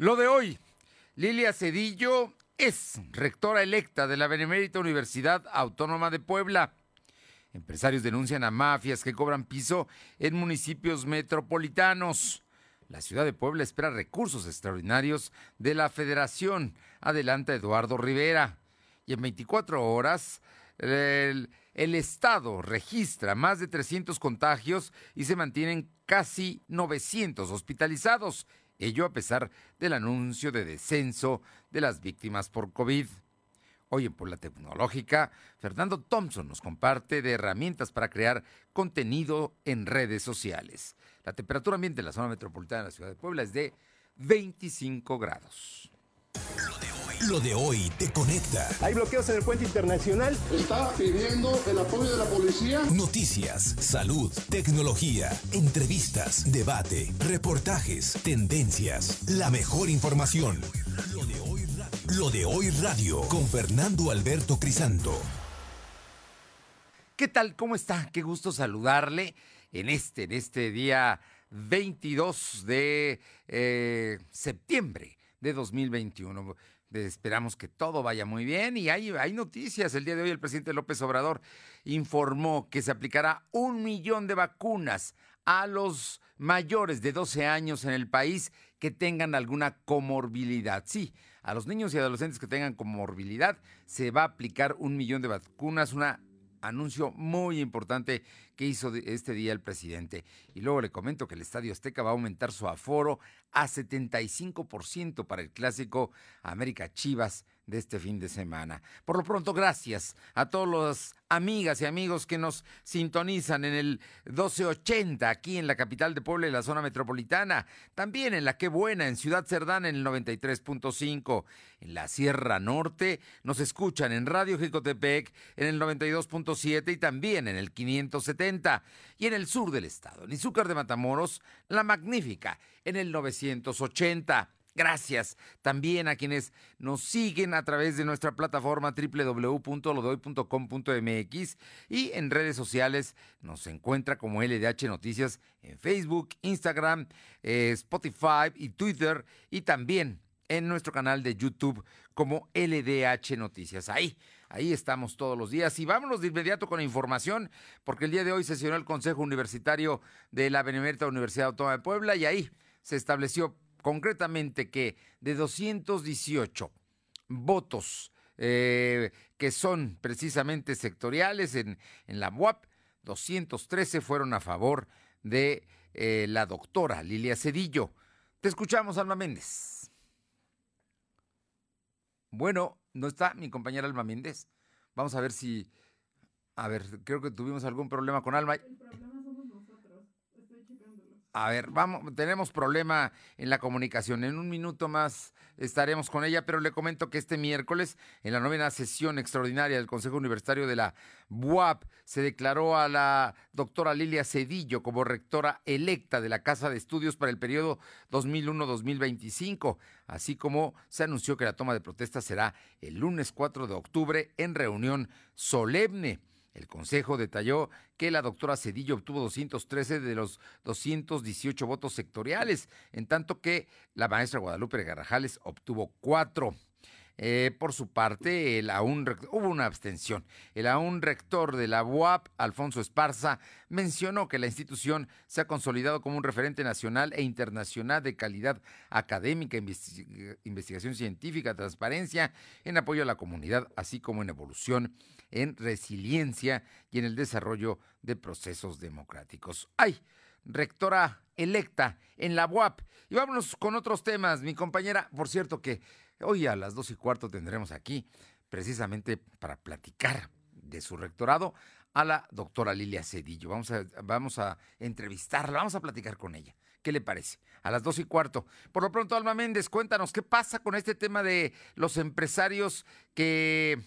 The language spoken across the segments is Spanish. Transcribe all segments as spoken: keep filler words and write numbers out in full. Lo de hoy, Lilia Cedillo es rectora electa de la Benemérita Universidad Autónoma de Puebla. Empresarios denuncian a mafias que cobran piso en municipios metropolitanos. La ciudad de Puebla espera recursos extraordinarios de la Federación, adelanta Eduardo Rivera. Y en veinticuatro horas, el, el Estado registra más de trescientos contagios y se mantienen casi novecientos hospitalizados. Ello a pesar del anuncio de descenso de las víctimas por COVID. Hoy en Puebla Tecnológica, Fernando Thompson nos comparte de herramientas para crear contenido en redes sociales. La temperatura ambiente en la zona metropolitana de la ciudad de Puebla es de veinticinco grados. Lo de hoy te conecta. Hay bloqueos en el puente internacional. Está pidiendo el apoyo de la policía. Noticias, salud, tecnología, entrevistas, debate, reportajes, tendencias, la mejor información. Lo de hoy radio. Lo de hoy radio con Fernando Alberto Crisanto. ¿Qué tal? ¿Cómo está? Qué gusto saludarle en este, en este día veintidós de eh, septiembre de dos mil veintiuno. Esperamos que todo vaya muy bien y hay, hay noticias. El día de hoy el presidente López Obrador informó que se aplicará un millón de vacunas a los mayores de doce años en el país que tengan alguna comorbilidad. Sí, a los niños y adolescentes que tengan comorbilidad se va a aplicar un millón de vacunas, una anuncio muy importante que hizo este día el presidente. Y luego le comento que el Estadio Azteca va a aumentar su aforo a setenta y cinco por ciento para el clásico América Chivas de este fin de semana. Por lo pronto, gracias a todas las amigas y amigos que nos sintonizan en el doce ochenta, aquí en la capital de Puebla y la zona metropolitana, también en la Qué Buena, en Ciudad Cerdán, en el noventa y tres punto cinco, en la Sierra Norte, nos escuchan en Radio Jicotepec, en el noventa y dos punto siete y también en el quinientos setenta, y en el sur del estado, en Izúcar de Matamoros, La Magnífica, en el novecientos ochenta. Gracias también a quienes nos siguen a través de nuestra plataforma doble u doble u doble u punto lodoy punto com punto m x y en redes sociales nos encuentra como L D H Noticias en Facebook, Instagram, eh, Spotify y Twitter, y también en nuestro canal de YouTube como L D H Noticias. Ahí, ahí estamos todos los días y vámonos de inmediato con información, porque el día de hoy sesionó el Consejo Universitario de la Benemérita Universidad Autónoma de Puebla y ahí se estableció concretamente que de doscientos dieciocho votos eh, que son precisamente sectoriales en, en la U A P, doscientos trece fueron a favor de eh, la doctora Lilia Cedillo. Te escuchamos, Alma Méndez. Bueno, no está mi compañera Alma Méndez. Vamos a ver si... A ver, creo que tuvimos algún problema con Alma. A ver, vamos, tenemos problema en la comunicación. En un minuto más estaremos con ella, pero le comento que este miércoles, en la novena sesión extraordinaria del Consejo Universitario de la B U A P, se declaró a la doctora Lilia Cedillo como rectora electa de la Casa de Estudios para el periodo dos mil uno a dos mil veinticinco, así como se anunció que la toma de protesta será el lunes cuatro de octubre en reunión solemne. El Consejo detalló que la doctora Cedillo obtuvo doscientos trece de los doscientos dieciocho votos sectoriales, en tanto que la maestra Guadalupe Grajales obtuvo cuatro. Eh, por su parte, el aún rector, hubo una abstención. El aún rector de la B U A P, Alfonso Esparza, mencionó que la institución se ha consolidado como un referente nacional e internacional de calidad académica, investig- investigación científica, transparencia, en apoyo a la comunidad, así como en evolución, en resiliencia y en el desarrollo de procesos democráticos. ¡Ay! Rectora electa en la B U A P. Y vámonos con otros temas, mi compañera. Por cierto que hoy a las dos y cuarto tendremos aquí, precisamente para platicar de su rectorado, a la doctora Lilia Cedillo. Vamos a, vamos a entrevistarla, vamos a platicar con ella. ¿Qué le parece? A las dos y cuarto. Por lo pronto, Alma Méndez, cuéntanos qué pasa con este tema de los empresarios que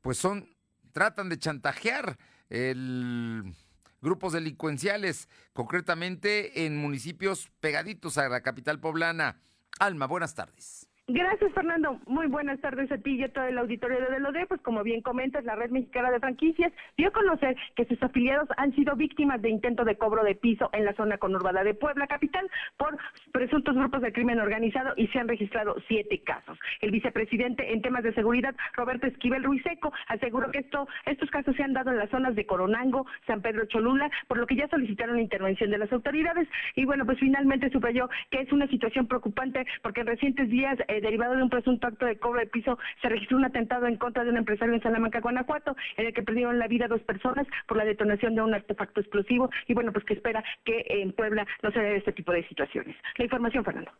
pues son, tratan de chantajear el... grupos delincuenciales, concretamente en municipios pegaditos a la capital poblana. Alma, buenas tardes. Gracias, Fernando. Muy buenas tardes a ti y a todo el auditorio de Delodé. Pues como bien comentas, la Red Mexicana de Franquicias dio a conocer que sus afiliados han sido víctimas de intento de cobro de piso en la zona conurbada de Puebla capital por presuntos grupos de crimen organizado y se han registrado siete casos. El vicepresidente en temas de seguridad, Roberto Esquivel Ruiseco, aseguró que esto, estos casos se han dado en las zonas de Coronango, San Pedro Cholula, por lo que ya solicitaron la intervención de las autoridades. Y bueno, pues finalmente subrayó que es una situación preocupante porque en recientes días eh, derivado de un presunto acto de cobro de piso, se registró un atentado en contra de un empresario en Salamanca, Guanajuato, en el que perdieron la vida dos personas por la detonación de un artefacto explosivo, y bueno, pues que espera que en Puebla no se dé este tipo de situaciones. La información, Fernando.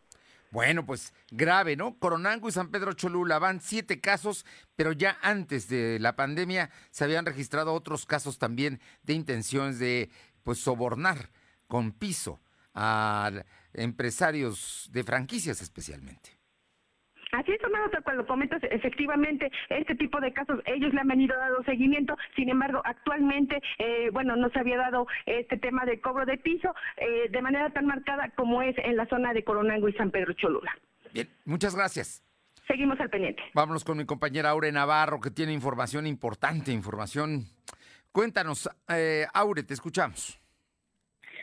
Bueno, pues grave, ¿no? Coronango y San Pedro Cholula van siete casos, pero ya antes de la pandemia se habían registrado otros casos también de intenciones de pues sobornar con piso a empresarios de franquicias especialmente. Así es, Fernando, cuando comentas, efectivamente, este tipo de casos, ellos le han venido dando seguimiento, sin embargo, actualmente, eh, bueno, no se había dado este tema de cobro de piso eh, de manera tan marcada como es en la zona de Coronango y San Pedro Cholula. Bien, muchas gracias. Seguimos al pendiente. Vámonos con mi compañera Aure Navarro, que tiene información importante, información. Cuéntanos, eh, Aure, te escuchamos.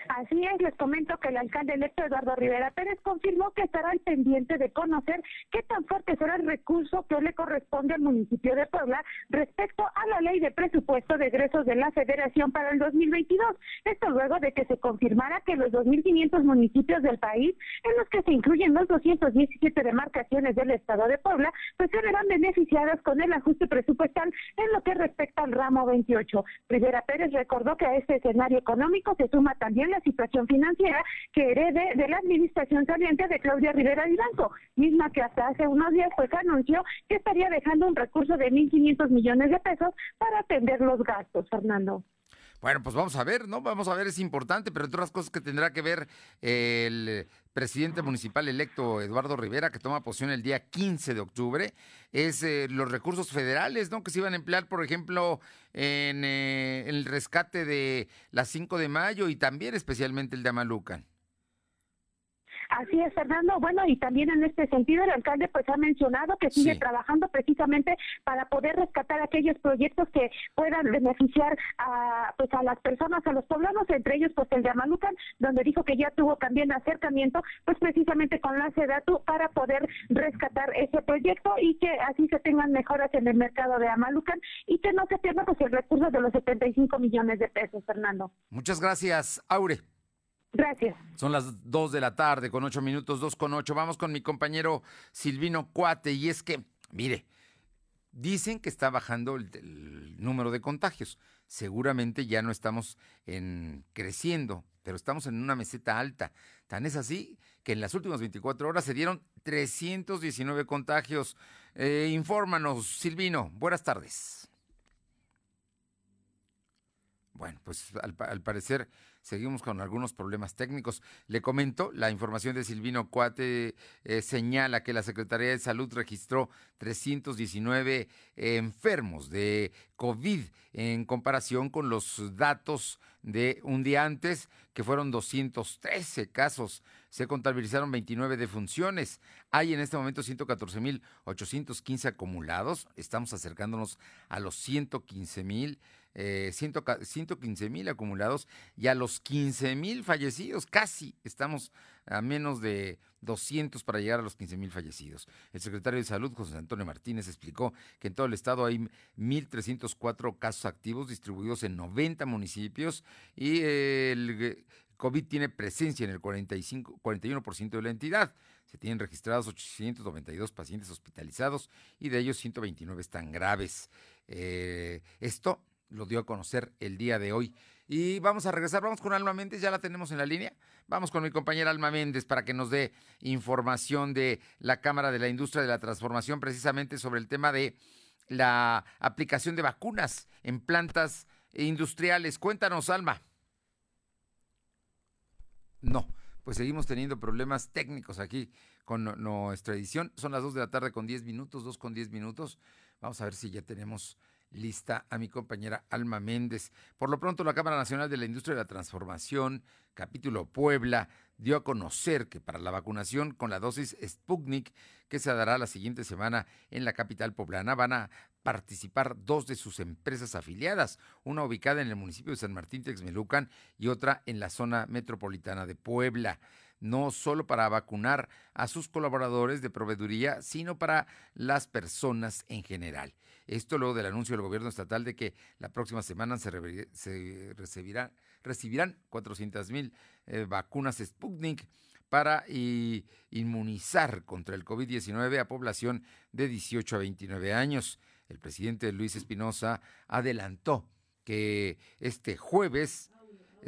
Así es, les comento que el alcalde electo Eduardo Rivera Pérez confirmó que estará al pendiente de conocer qué tan fuerte será el recurso que le corresponde al municipio de Puebla respecto a la ley de presupuesto de egresos de la Federación para el dos mil veintidós. Esto luego de que se confirmara que los dos mil quinientos municipios del país, en los que se incluyen los doscientas diecisiete demarcaciones del estado de Puebla, pues se verán beneficiadas con el ajuste presupuestal en lo que respecta al ramo veintiocho. Rivera Pérez recordó que a este escenario económico se suma también la situación financiera que herede de la administración saliente de Claudia Rivera Blanco, misma que hasta hace unos días pues anunció que estaría dejando un recurso de mil quinientos millones de pesos para atender los gastos, Fernando. Bueno, pues vamos a ver, ¿no? Vamos a ver, es importante, pero entre otras cosas que tendrá que ver el presidente municipal electo Eduardo Rivera, que toma posesión el día quince de octubre, es eh, los recursos federales, ¿no? Que se iban a emplear, por ejemplo, en eh, el rescate de las cinco de mayo y también especialmente el de Amalucan. Así es, Fernando. Bueno, y también en este sentido el alcalde pues ha mencionado que sigue sí. trabajando precisamente para poder rescatar aquellos proyectos que puedan beneficiar a pues a las personas, a los poblanos, entre ellos pues el de Amalucan, donde dijo que ya tuvo también acercamiento pues precisamente con la SEDATU para poder rescatar ese proyecto y que así se tengan mejoras en el mercado de Amalucan y que no se pierda pues el recurso de los setenta y cinco millones de pesos, Fernando. Muchas gracias, Aure. Gracias. Son las dos de la tarde con ocho minutos, dos con ocho. Vamos con mi compañero Silvino Cuate. Y es que, mire, dicen que está bajando el, el número de contagios. Seguramente ya no estamos en creciendo, pero estamos en una meseta alta. Tan es así que en las últimas veinticuatro horas se dieron trescientos diecinueve contagios. Eh, infórmanos, Silvino. Buenas tardes. Bueno, pues al, al parecer seguimos con algunos problemas técnicos. Le comento, la información de Silvino Cuate eh, señala que la Secretaría de Salud registró trescientos diecinueve eh, enfermos de COVID en comparación con los datos de un día antes, que fueron doscientos trece casos. Se contabilizaron veintinueve defunciones. Hay en este momento ciento catorce mil ochocientos quince acumulados. Estamos acercándonos a los ciento quince mil. Eh, ciento quince mil acumulados y a los quince mil fallecidos, casi estamos a menos de doscientos para llegar a los quince mil fallecidos. El secretario de Salud, José Antonio Martínez, explicó que en todo el estado hay mil trescientos cuatro casos activos distribuidos en noventa municipios y el COVID tiene presencia en el cuarenta y cinco, cuarenta y uno por ciento de la entidad. Se tienen registrados ochocientos noventa y dos pacientes hospitalizados y de ellos ciento veintinueve están graves. Eh, esto lo dio a conocer el día de hoy. Y vamos a regresar, vamos con Alma Méndez, ya la tenemos en la línea. Vamos con mi compañera Alma Méndez para que nos dé información de la Cámara de la Industria de la Transformación, precisamente sobre el tema de la aplicación de vacunas en plantas industriales. Cuéntanos, Alma. No, pues seguimos teniendo problemas técnicos aquí con nuestra edición. Son las dos de la tarde con diez minutos, dos con diez minutos. Vamos a ver si ya tenemos lista a mi compañera Alma Méndez. Por lo pronto, la Cámara Nacional de la Industria de la Transformación, capítulo Puebla, dio a conocer que para la vacunación con la dosis Sputnik, que se dará la siguiente semana en la capital poblana, van a participar dos de sus empresas afiliadas, una ubicada en el municipio de San Martín Texmelucan y otra en la zona metropolitana de Puebla. No solo para vacunar a sus colaboradores de proveeduría, sino para las personas en general. Esto luego del anuncio del gobierno estatal de que la próxima semana se, re, se recibirá, recibirán cuatrocientas mil eh, vacunas Sputnik para y, inmunizar contra el COVID diecinueve a población de dieciocho a veintinueve años. El presidente Luis Espinoza adelantó que este jueves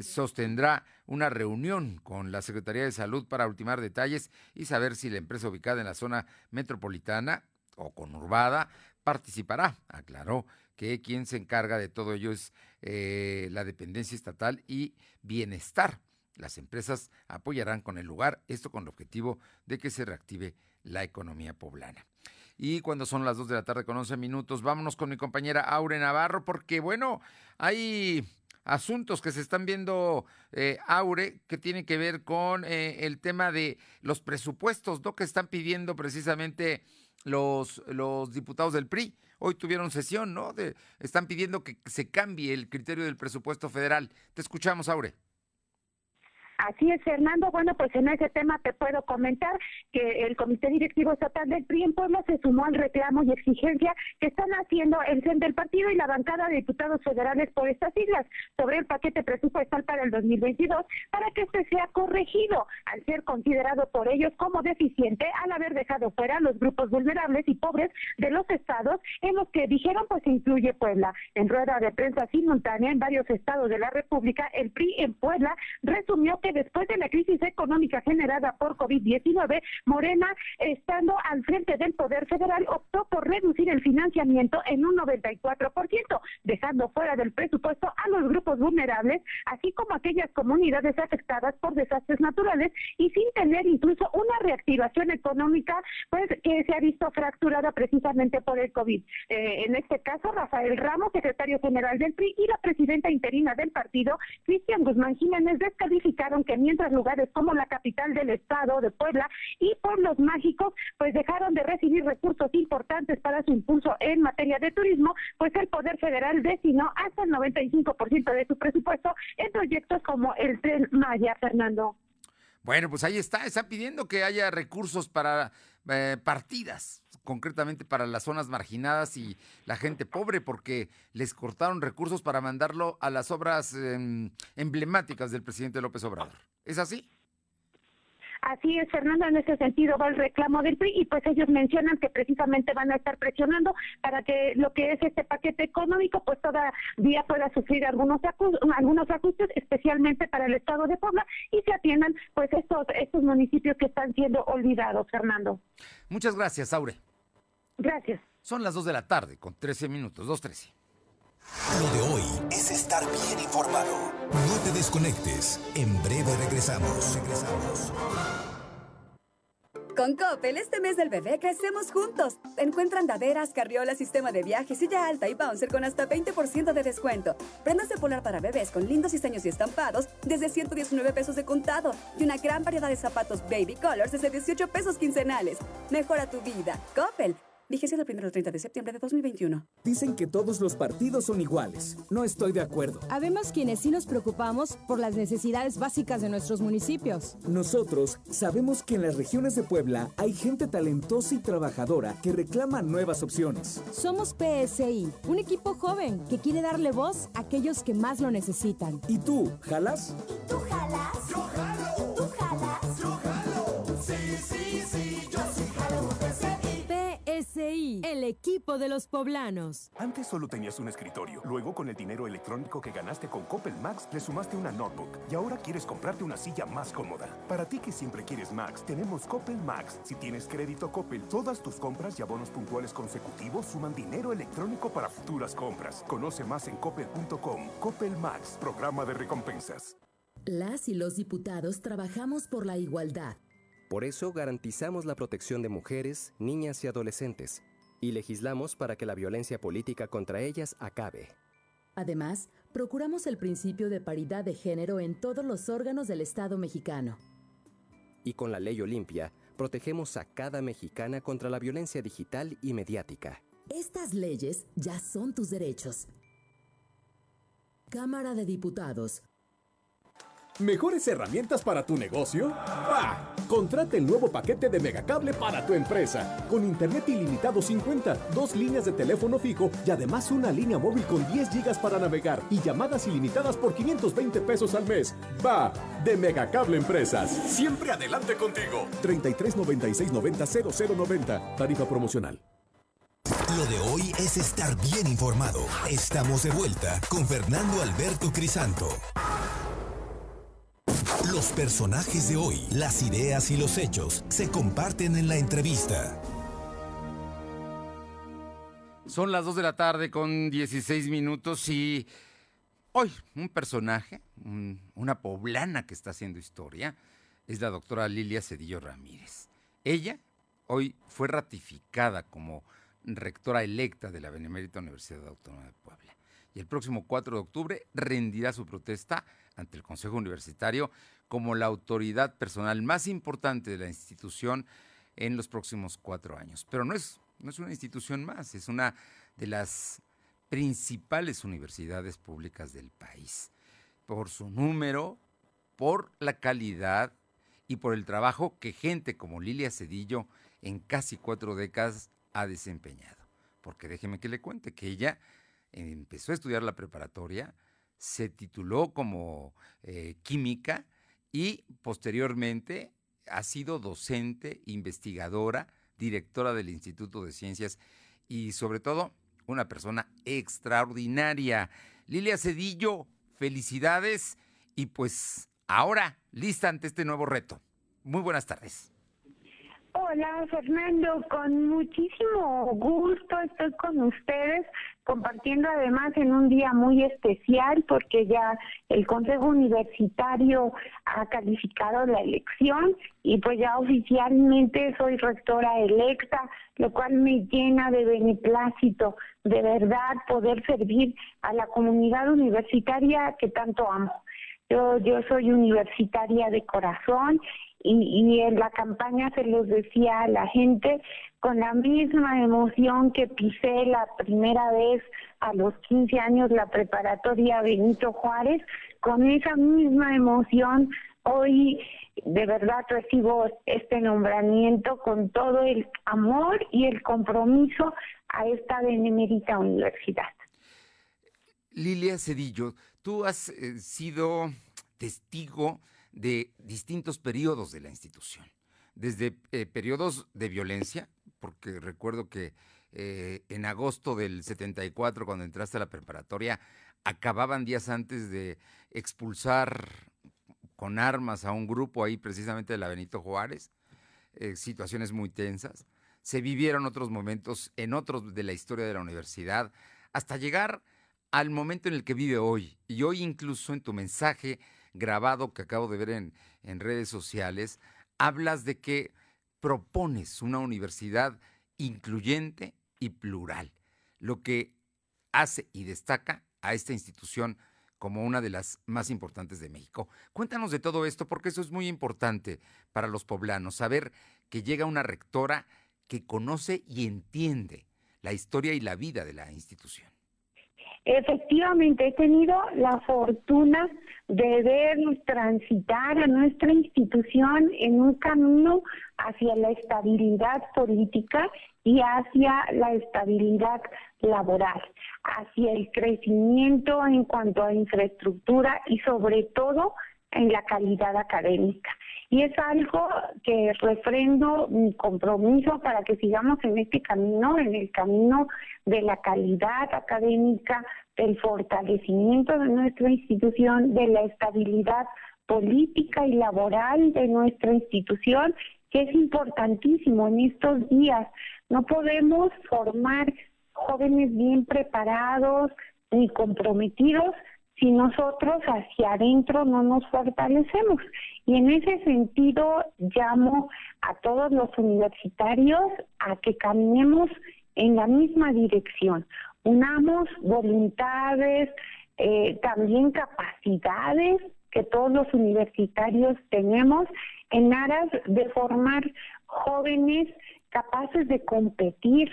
sostendrá una reunión con la Secretaría de Salud para ultimar detalles y saber si la empresa ubicada en la zona metropolitana o conurbada participará. Aclaró que quien se encarga de todo ello es eh, la dependencia estatal y bienestar. Las empresas apoyarán con el lugar, esto con el objetivo de que se reactive la economía poblana. Y cuando son las dos de la tarde con once minutos, vámonos con mi compañera Aure Navarro, porque bueno, hay asuntos que se están viendo, eh, Aure, que tienen que ver con eh, el tema de los presupuestos, ¿no?, que están pidiendo precisamente los, los diputados del P R I. Hoy tuvieron sesión, ¿no? De, están pidiendo que se cambie el criterio del presupuesto federal. Te escuchamos, Aure. Así es, Fernando. Bueno, pues en ese tema te puedo comentar que el Comité Directivo Estatal del P R I en Puebla se sumó al reclamo y exigencia que están haciendo el C E N del partido y la bancada de diputados federales por estas islas sobre el paquete presupuestal para el dos mil veintidós para que este sea corregido al ser considerado por ellos como deficiente al haber dejado fuera los grupos vulnerables y pobres de los estados en los que dijeron pues se incluye Puebla. En rueda de prensa simultánea en varios estados de la República, el P R I en Puebla resumió que después de la crisis económica generada por COVID diecinueve, Morena, estando al frente del Poder Federal, optó por reducir el financiamiento en un noventa y cuatro por ciento, dejando fuera del presupuesto a los grupos vulnerables, así como aquellas comunidades afectadas por desastres naturales y sin tener incluso una reactivación económica, pues que se ha visto fracturada precisamente por el COVID. Eh, en este caso, Rafael Ramos, secretario general del P R I, y la presidenta interina del partido, Cristian Guzmán Jiménez, descalificaron que mientras lugares como la capital del estado de Puebla y pueblos mágicos pues dejaron de recibir recursos importantes para su impulso en materia de turismo, pues el Poder Federal destinó hasta el noventa y cinco por ciento de su presupuesto en proyectos como el Tren Maya, Fernando. Bueno, pues ahí está, está pidiendo que haya recursos para eh, partidas, concretamente para las zonas marginadas y la gente pobre, porque les cortaron recursos para mandarlo a las obras eh, emblemáticas del presidente López Obrador. ¿Es así? Así es, Fernando, en ese sentido va el reclamo del P R I y pues ellos mencionan que precisamente van a estar presionando para que lo que es este paquete económico pues todavía pueda sufrir algunos algunos ajustes, especialmente para el estado de Puebla, y se atiendan pues estos, estos municipios que están siendo olvidados, Fernando. Muchas gracias, Aure. Gracias. Son las dos de la tarde con trece minutos, dos trece. Lo de hoy es estar bien informado. No te desconectes. En breve regresamos. Regresamos. Con Coppel, este mes del bebé crecemos juntos. Encuentra andaderas, carriolas, sistema de viaje, silla alta y bouncer con hasta veinte por ciento de descuento. Prendas de polar para bebés con lindos diseños y estampados desde ciento diecinueve pesos de contado. Y una gran variedad de zapatos baby colors desde dieciocho pesos quincenales. Mejora tu vida. Coppel. Vigencia del primero al treinta de septiembre de dos mil veintiuno. Dicen que todos los partidos son iguales. No estoy de acuerdo. Habemos quienes sí nos preocupamos por las necesidades básicas de nuestros municipios. Nosotros sabemos que en las regiones de Puebla hay gente talentosa y trabajadora que reclama nuevas opciones. Somos P S I, un equipo joven que quiere darle voz a aquellos que más lo necesitan. ¿Y tú, jalas? ¿Y tú jalas? Yo jalo. ¿Tú jalas? Yo jalo. Sí, sí, sí, yo sí jalo. El equipo de los poblanos. Antes solo tenías un escritorio. Luego, con el dinero electrónico que ganaste con Coppel Max, le sumaste una notebook. Y ahora quieres comprarte una silla más cómoda. Para ti que siempre quieres Max, tenemos Coppel Max. Si tienes crédito Coppel, todas tus compras y abonos puntuales consecutivos suman dinero electrónico para futuras compras. Conoce más en coppel punto com. Coppel Max, programa de recompensas. Las y los diputados trabajamos por la igualdad. Por eso garantizamos la protección de mujeres, niñas y adolescentes. y legislamos para que la violencia política contra ellas acabe. Además, procuramos el principio de paridad de género en todos los órganos del Estado mexicano. Y con la Ley Olimpia, protegemos a cada mexicana contra la violencia digital y mediática. Estas leyes ya son tus derechos. Cámara de Diputados. ¿Mejores herramientas para tu negocio? ¡Ah! Contrata el nuevo paquete de Megacable para tu empresa. Con internet ilimitado cincuenta, dos líneas de teléfono fijo y además una línea móvil con diez gigas para navegar y llamadas ilimitadas por quinientos veinte pesos al mes. ¡Va! De Megacable Empresas. Siempre adelante contigo. treinta y tres noventa y seis noventa cero cero noventa. Tarifa promocional. Lo de hoy es estar bien informado. Estamos de vuelta con Fernando Alberto Crisanto. Los personajes de hoy, las ideas y los hechos se comparten en la entrevista. Son las dos de la tarde con dieciséis minutos y hoy un personaje, un, una poblana que está haciendo historia, es la doctora Lilia Cedillo Ramírez. Ella hoy fue ratificada como rectora electa de la Benemérita Universidad Autónoma de Puebla. Y el próximo cuatro de octubre rendirá su protesta ante el Consejo Universitario como la autoridad personal más importante de la institución en los próximos cuatro años. Pero no es, no es una institución más, es una de las principales universidades públicas del país. Por su número, por la calidad y por el trabajo que gente como Lilia Cedillo en casi cuatro décadas ha desempeñado. Porque déjeme que le cuente que ella empezó a estudiar la preparatoria, se tituló como eh, química y posteriormente ha sido docente, investigadora, directora del Instituto de Ciencias y sobre todo una persona extraordinaria. Lilia Cedillo, felicidades y pues ahora lista ante este nuevo reto. Muy buenas tardes. Hola Fernando, con muchísimo gusto estoy con ustedes compartiendo además en un día muy especial porque ya el Consejo Universitario ha calificado la elección y pues ya oficialmente soy rectora electa, lo cual me llena de beneplácito, de verdad poder servir a la comunidad universitaria que tanto amo. Yo, yo soy universitaria de corazón. Y, y en la campaña se los decía a la gente, con la misma emoción que pisé la primera vez a los quince años la preparatoria Benito Juárez, con esa misma emoción hoy de verdad recibo este nombramiento con todo el amor y el compromiso a esta benemérita universidad. Lilia Cedillo, tú has eh, sido testigo de distintos periodos de la institución, desde eh, periodos de violencia, porque recuerdo que eh, en agosto del setenta y cuatro, cuando entraste a la preparatoria, acababan días antes de expulsar con armas a un grupo ahí precisamente de la Benito Juárez, eh, situaciones muy tensas, se vivieron otros momentos en otros de la historia de la universidad, hasta llegar al momento en el que vive hoy, y hoy incluso en tu mensaje grabado que acabo de ver en, en redes sociales, hablas de que propones una universidad incluyente y plural, lo que hace y destaca a esta institución como una de las más importantes de México. Cuéntanos de todo esto, porque eso es muy importante para los poblanos, saber que llega una rectora que conoce y entiende la historia y la vida de la institución. Efectivamente, he tenido la fortuna de ver transitar a nuestra institución en un camino hacia la estabilidad política y hacia la estabilidad laboral, hacia el crecimiento en cuanto a infraestructura y sobre todo en la calidad académica. Y es algo que refrendo mi compromiso para que sigamos en este camino, en el camino de la calidad académica, del fortalecimiento de nuestra institución, de la estabilidad política y laboral de nuestra institución, que es importantísimo en estos días. No podemos formar jóvenes bien preparados ni comprometidos si nosotros hacia adentro no nos fortalecemos. Y en ese sentido llamo a todos los universitarios a que caminemos en la misma dirección. Unamos voluntades, eh, también capacidades que todos los universitarios tenemos en aras de formar jóvenes capaces de competir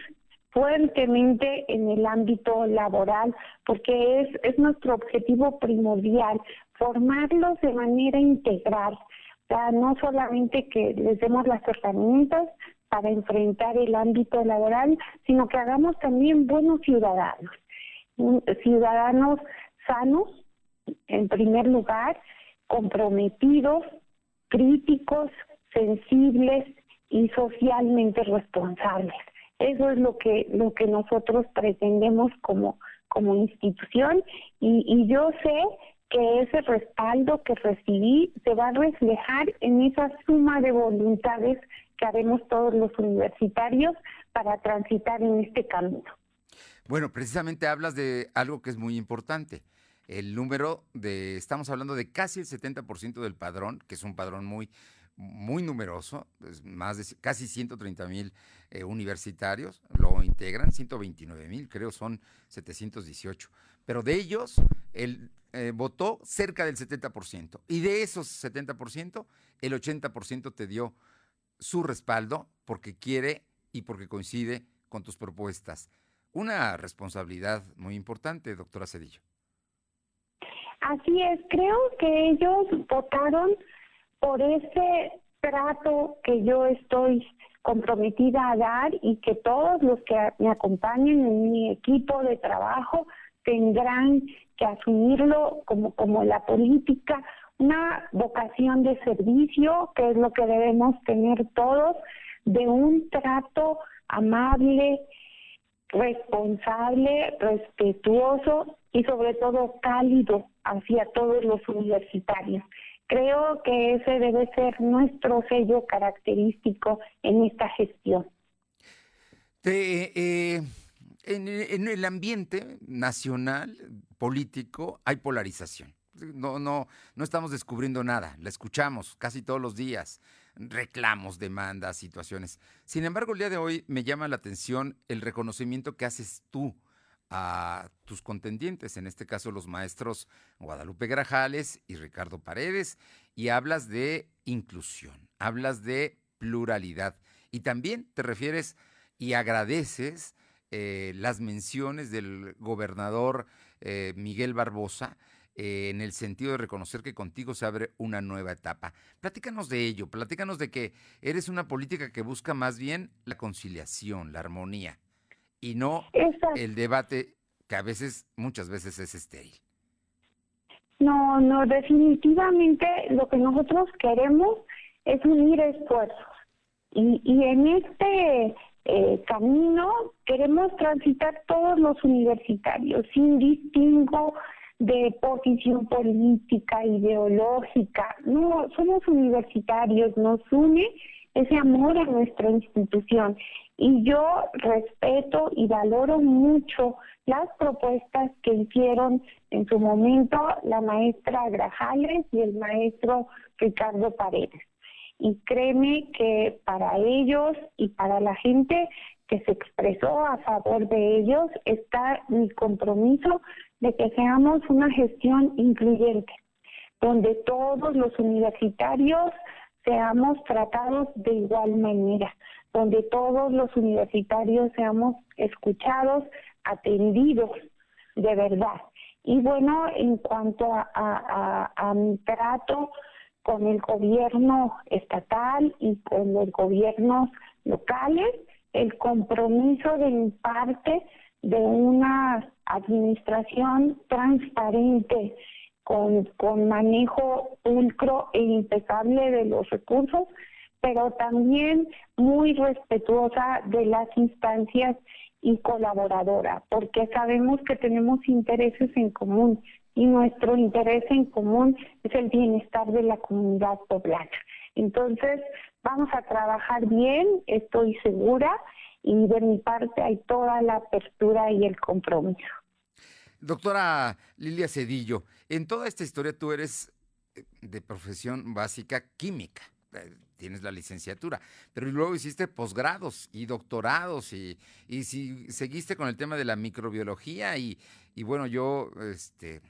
fuertemente en el ámbito laboral, porque es, es nuestro objetivo primordial, formarlos de manera integral, o sea, no solamente que les demos las herramientas para enfrentar el ámbito laboral, sino que hagamos también buenos ciudadanos, ciudadanos sanos, en primer lugar, comprometidos, críticos, sensibles y socialmente responsables. Eso es lo que lo que nosotros pretendemos como, como institución, y, y yo sé que ese respaldo que recibí se va a reflejar en esa suma de voluntades que haremos todos los universitarios para transitar en este camino. Bueno, precisamente hablas de algo que es muy importante. El número de, estamos hablando de casi el setenta por ciento del padrón, que es un padrón muy muy numeroso, pues más de casi ciento treinta mil eh, universitarios lo integran, ciento veintinueve mil creo, son setecientos dieciocho, pero de ellos el, eh, votó cerca del setenta por ciento, y de esos setenta por ciento, el ochenta por ciento te dio su respaldo porque quiere y porque coincide con tus propuestas. Una responsabilidad muy importante, doctora Cedillo. Así es, creo que ellos votaron por ese trato que yo estoy comprometida a dar y que todos los que me acompañen en mi equipo de trabajo tendrán que asumirlo como, como la política, una vocación de servicio, que es lo que debemos tener todos, de un trato amable, responsable, respetuoso y sobre todo cálido hacia todos los universitarios. Creo que ese debe ser nuestro sello característico en esta gestión. Te, eh, en, en el ambiente nacional, político, hay polarización. No, no, no estamos descubriendo nada, la escuchamos casi todos los días, reclamos, demandas, situaciones. Sin embargo, el día de hoy me llama la atención el reconocimiento que haces tú a tus contendientes, en este caso los maestros Guadalupe Grajales y Ricardo Paredes, y hablas de inclusión, hablas de pluralidad, y también te refieres y agradeces eh, las menciones del gobernador eh, Miguel Barbosa, eh, en el sentido de reconocer que contigo se abre una nueva etapa. Platícanos de ello, platícanos de que eres una política que busca más bien la conciliación, la armonía, y no el debate que a veces, muchas veces es estéril. No, no, definitivamente lo que nosotros queremos es unir esfuerzos. Y, y en este eh, camino queremos transitar todos los universitarios, sin distingo de posición política, ideológica. No, somos universitarios, nos une ese amor a nuestra institución. Y yo respeto y valoro mucho las propuestas que hicieron en su momento la maestra Grajales y el maestro Ricardo Paredes. Y créeme que para ellos y para la gente que se expresó a favor de ellos está mi compromiso de que seamos una gestión incluyente, donde todos los universitarios seamos tratados de igual manera, donde todos los universitarios seamos escuchados, atendidos de verdad. Y bueno, en cuanto a, a, a, a mi trato con el gobierno estatal y con los gobiernos locales, el compromiso de mi parte de una administración transparente, con, con manejo pulcro e impecable de los recursos, pero también muy respetuosa de las instancias y colaboradora, porque sabemos que tenemos intereses en común y nuestro interés en común es el bienestar de la comunidad poblana. Entonces, vamos a trabajar bien, estoy segura, y de mi parte hay toda la apertura y el compromiso. Doctora Lilia Cedillo, en toda esta historia tú eres de profesión básica química, eh, tienes la licenciatura, pero luego hiciste posgrados y doctorados y, y si seguiste con el tema de la microbiología y, y bueno, yo este,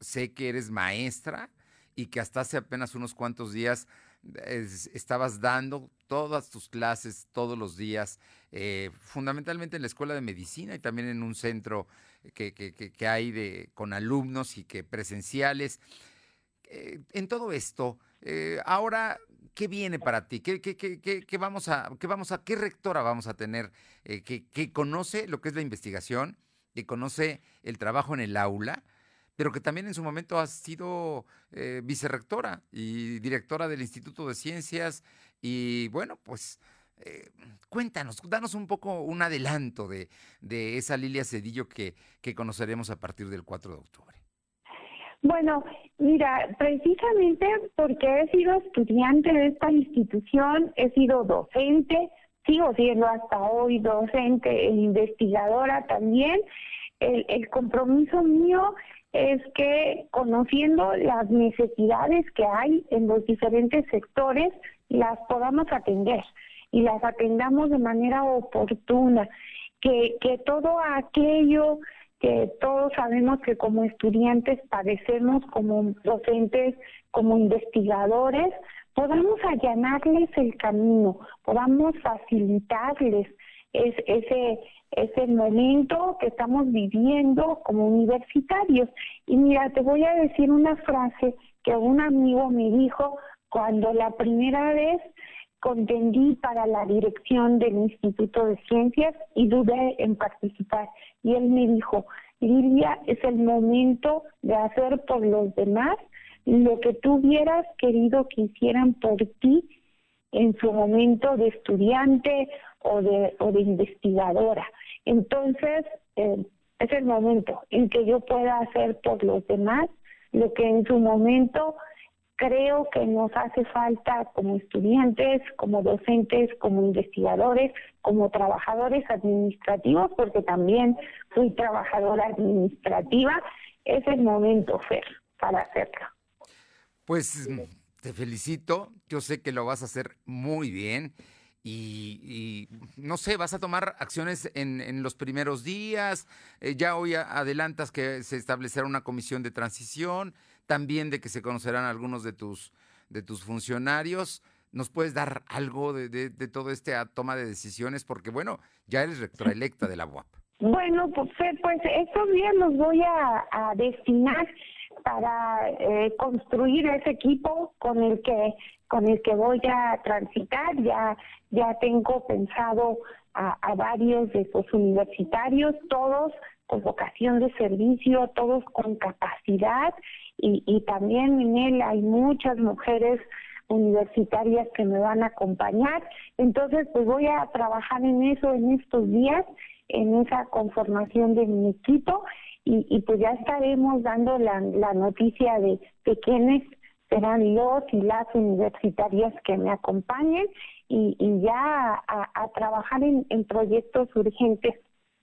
sé que eres maestra y que hasta hace apenas unos cuantos días es, estabas dando todas tus clases todos los días, eh, fundamentalmente en la Escuela de Medicina y también en un centro que, que, que, que hay de, con alumnos y que presenciales. Eh, en todo esto, eh, ahora, ¿qué viene para ti? ¿Qué, qué, qué, qué, qué, vamos a, qué, vamos a, ¿Qué rectora vamos a tener eh, que, que conoce lo que es la investigación, que conoce el trabajo en el aula, pero que también en su momento has sido eh, vicerrectora y directora del Instituto de Ciencias? Y bueno, pues eh, cuéntanos, danos un poco un adelanto de, de esa Lilia Cedillo que, que conoceremos a partir del cuatro de octubre. Bueno, mira, precisamente porque he sido estudiante de esta institución, he sido docente, sigo siendo hasta hoy docente e investigadora también. El, el compromiso mío es que, conociendo las necesidades que hay en los diferentes sectores, las podamos atender y las atendamos de manera oportuna, que, que todo aquello que todos sabemos que como estudiantes padecemos, como docentes, como investigadores, podamos allanarles el camino, podamos facilitarles es, ese... es el momento que estamos viviendo como universitarios. Y mira, te voy a decir una frase que un amigo me dijo cuando la primera vez contendí para la dirección del Instituto de Ciencias y dudé en participar. Y él me dijo: Lilia, es el momento de hacer por los demás lo que tú hubieras querido que hicieran por ti en su momento de estudiante o de, o de investigadora. Entonces, eh, es el momento en que yo pueda hacer por los demás lo que en su momento creo que nos hace falta como estudiantes, como docentes, como investigadores, como trabajadores administrativos, porque también soy trabajadora administrativa. Es el momento, Fer, para hacerlo. Pues te felicito, yo sé que lo vas a hacer muy bien. Y, y no sé, vas a tomar acciones en, en los primeros días, eh, ya hoy a, adelantas que se establecerá una comisión de transición, también de que se conocerán algunos de tus, de tus funcionarios. ¿Nos puedes dar algo de, de, de todo este toma de decisiones? Porque bueno, ya eres rectora electa de la U A P. Bueno, pues, pues estos días los voy a, a destinar para eh, construir ese equipo con el que con el que voy a transitar. Ya ya tengo pensado a, a varios de esos universitarios, todos con vocación de servicio, todos con capacidad, y, y también en él hay muchas mujeres universitarias que me van a acompañar. Entonces, pues voy a trabajar en eso en estos días, en esa conformación de mi equipo. Y, y pues ya estaremos dando la, la noticia de, de quiénes serán los y las universitarias que me acompañen, y, y ya a, a trabajar en, en proyectos urgentes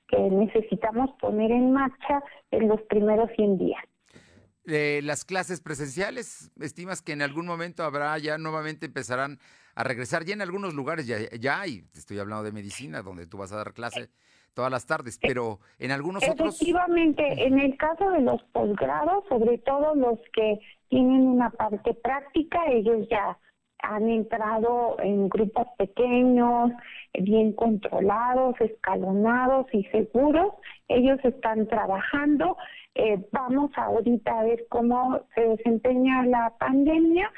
que necesitamos poner en marcha en los primeros cien días. Eh, ¿Las clases presenciales, estimas que en algún momento habrá, ya nuevamente empezarán a regresar? Ya en algunos lugares ya, ya hay, te estoy hablando de medicina, donde tú vas a dar clase todas las tardes, pero en algunos otros... Efectivamente, en el caso de los posgrados, sobre todo los que tienen una parte práctica, ellos ya han entrado en grupos pequeños, bien controlados, escalonados y seguros. Ellos están trabajando. Eh, vamos ahorita a ver cómo se desempeña la pandemia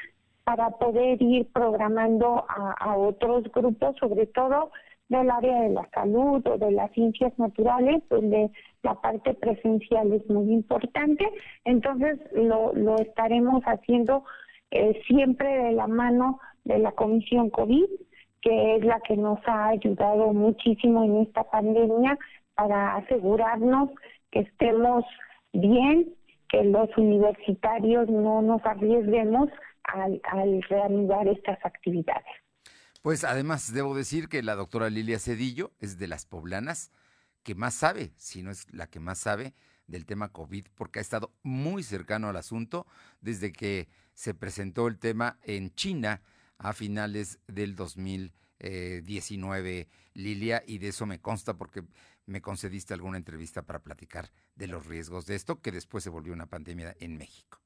para poder ir programando a, a otros grupos, sobre todo del área de la salud o de las ciencias naturales, donde la parte presencial es muy importante. Entonces lo, lo estaremos haciendo eh, siempre de la mano de la Comisión COVID, que es la que nos ha ayudado muchísimo en esta pandemia para asegurarnos que estemos bien, que los universitarios no nos arriesguemos al, al reanudar estas actividades. Pues además debo decir que la doctora Lilia Cedillo es de las poblanas que más sabe, si no es la que más sabe, del tema COVID, porque ha estado muy cercano al asunto desde que se presentó el tema en China a finales del dos mil diecinueve, Lilia, y de eso me consta porque me concediste alguna entrevista para platicar de los riesgos de esto, que después se volvió una pandemia en México.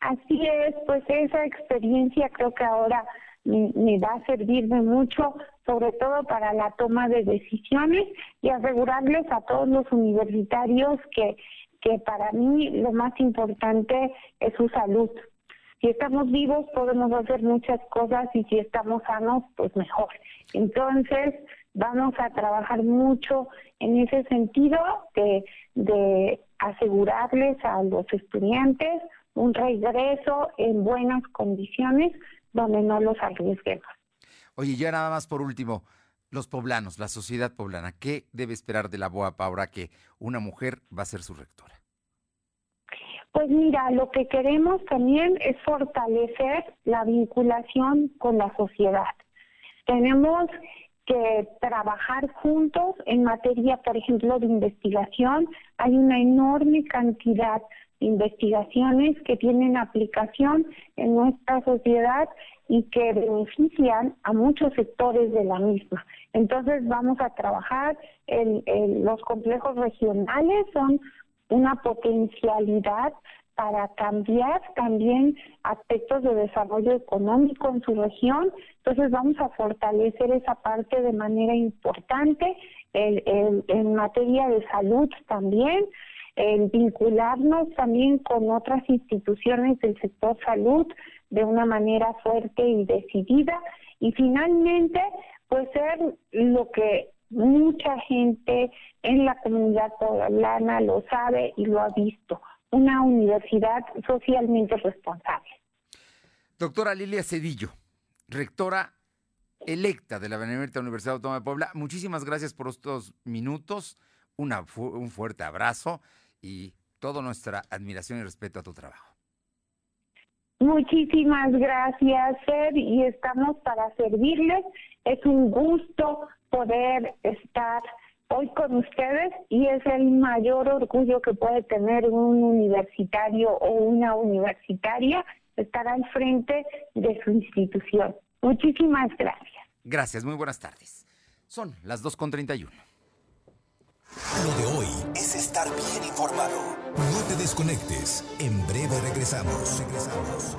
Así es, pues esa experiencia creo que ahora me, me va a servir de mucho, sobre todo para la toma de decisiones, y asegurarles a todos los universitarios que, que para mí lo más importante es su salud. Si estamos vivos podemos hacer muchas cosas, y si estamos sanos, pues mejor. Entonces vamos a trabajar mucho en ese sentido de, de asegurarles a los estudiantes un regreso en buenas condiciones donde no los arriesguemos. Oye, ya nada más por último, los poblanos, la sociedad poblana, ¿qué debe esperar de la B O A P ahora que una mujer va a ser su rectora? Pues mira, lo que queremos también es fortalecer la vinculación con la sociedad. Tenemos que trabajar juntos en materia, por ejemplo, de investigación. Hay una enorme cantidad de investigaciones que tienen aplicación en nuestra sociedad y que benefician a muchos sectores de la misma. Entonces vamos a trabajar, en, en los complejos regionales son una potencialidad para cambiar también aspectos de desarrollo económico en su región. Entonces vamos a fortalecer esa parte de manera importante, el, el, en materia de salud también, el vincularnos también con otras instituciones del sector salud de una manera fuerte y decidida, y finalmente pues ser lo que mucha gente en la comunidad poblana lo sabe y lo ha visto: una universidad socialmente responsable. Doctora Lilia Cedillo, rectora electa de la Benemérita Universidad Autónoma de Puebla, muchísimas gracias por estos minutos, una fu un fuerte abrazo y toda nuestra admiración y respeto a tu trabajo. Muchísimas gracias, Fer, y estamos para servirles. Es un gusto poder estar hoy con ustedes y es el mayor orgullo que puede tener un universitario o una universitaria, estar al frente de su institución. Muchísimas gracias. Gracias, muy buenas tardes. Son las dos con treinta y uno. Lo de hoy es estar bien informado. No te desconectes. En breve regresamos. Regresamos.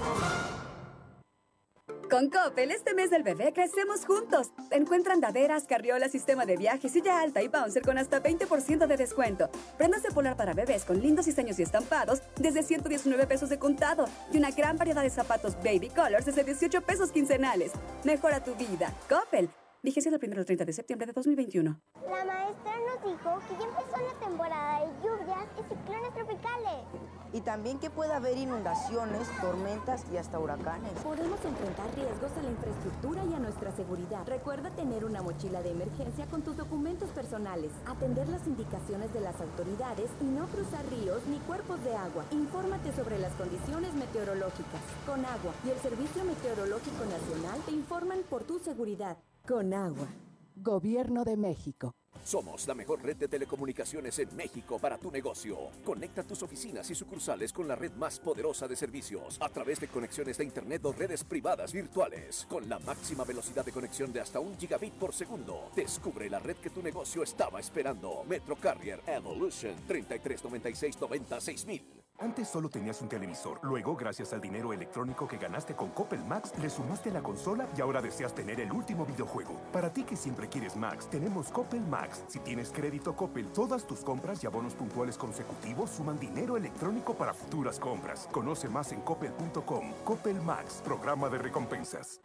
Con Coppel, este mes del bebé crecemos juntos. Encuentra andaderas, carriolas, sistema de viaje, silla alta y bouncer con hasta veinte por ciento de descuento. Prendas de polar para bebés con lindos diseños y estampados desde ciento diecinueve pesos de contado. Y una gran variedad de zapatos Baby Colors desde dieciocho pesos quincenales. Mejora tu vida. Coppel. Vigencia del primero al treinta de septiembre de dos mil veintiuno. La maestra nos dijo que ya empezó la temporada de lluvias y ciclones tropicales. Y también que puede haber inundaciones, tormentas y hasta huracanes. Podemos enfrentar riesgos a la infraestructura y a nuestra seguridad. Recuerda tener una mochila de emergencia con tus documentos personales, atender las indicaciones de las autoridades y no cruzar ríos ni cuerpos de agua. Infórmate sobre las condiciones meteorológicas. Conagua y el Servicio Meteorológico Nacional te informan por tu seguridad. Conagua, Gobierno de México. Somos la mejor red de telecomunicaciones en México para tu negocio. Conecta tus oficinas y sucursales con la red más poderosa de servicios a través de conexiones de internet o redes privadas virtuales. Con la máxima velocidad de conexión de hasta un gigabit por segundo. Descubre la red que tu negocio estaba esperando. Metro Carrier Evolution treinta y tres noventa y seis noventa seis mil. Antes solo tenías un televisor, luego gracias al dinero electrónico que ganaste con Coppel Max le sumaste la consola y ahora deseas tener el último videojuego. Para ti que siempre quieres Max, tenemos Coppel Max. Si tienes crédito Coppel, todas tus compras y abonos puntuales consecutivos suman dinero electrónico para futuras compras. Conoce más en coppel punto com. Coppel Max, programa de recompensas.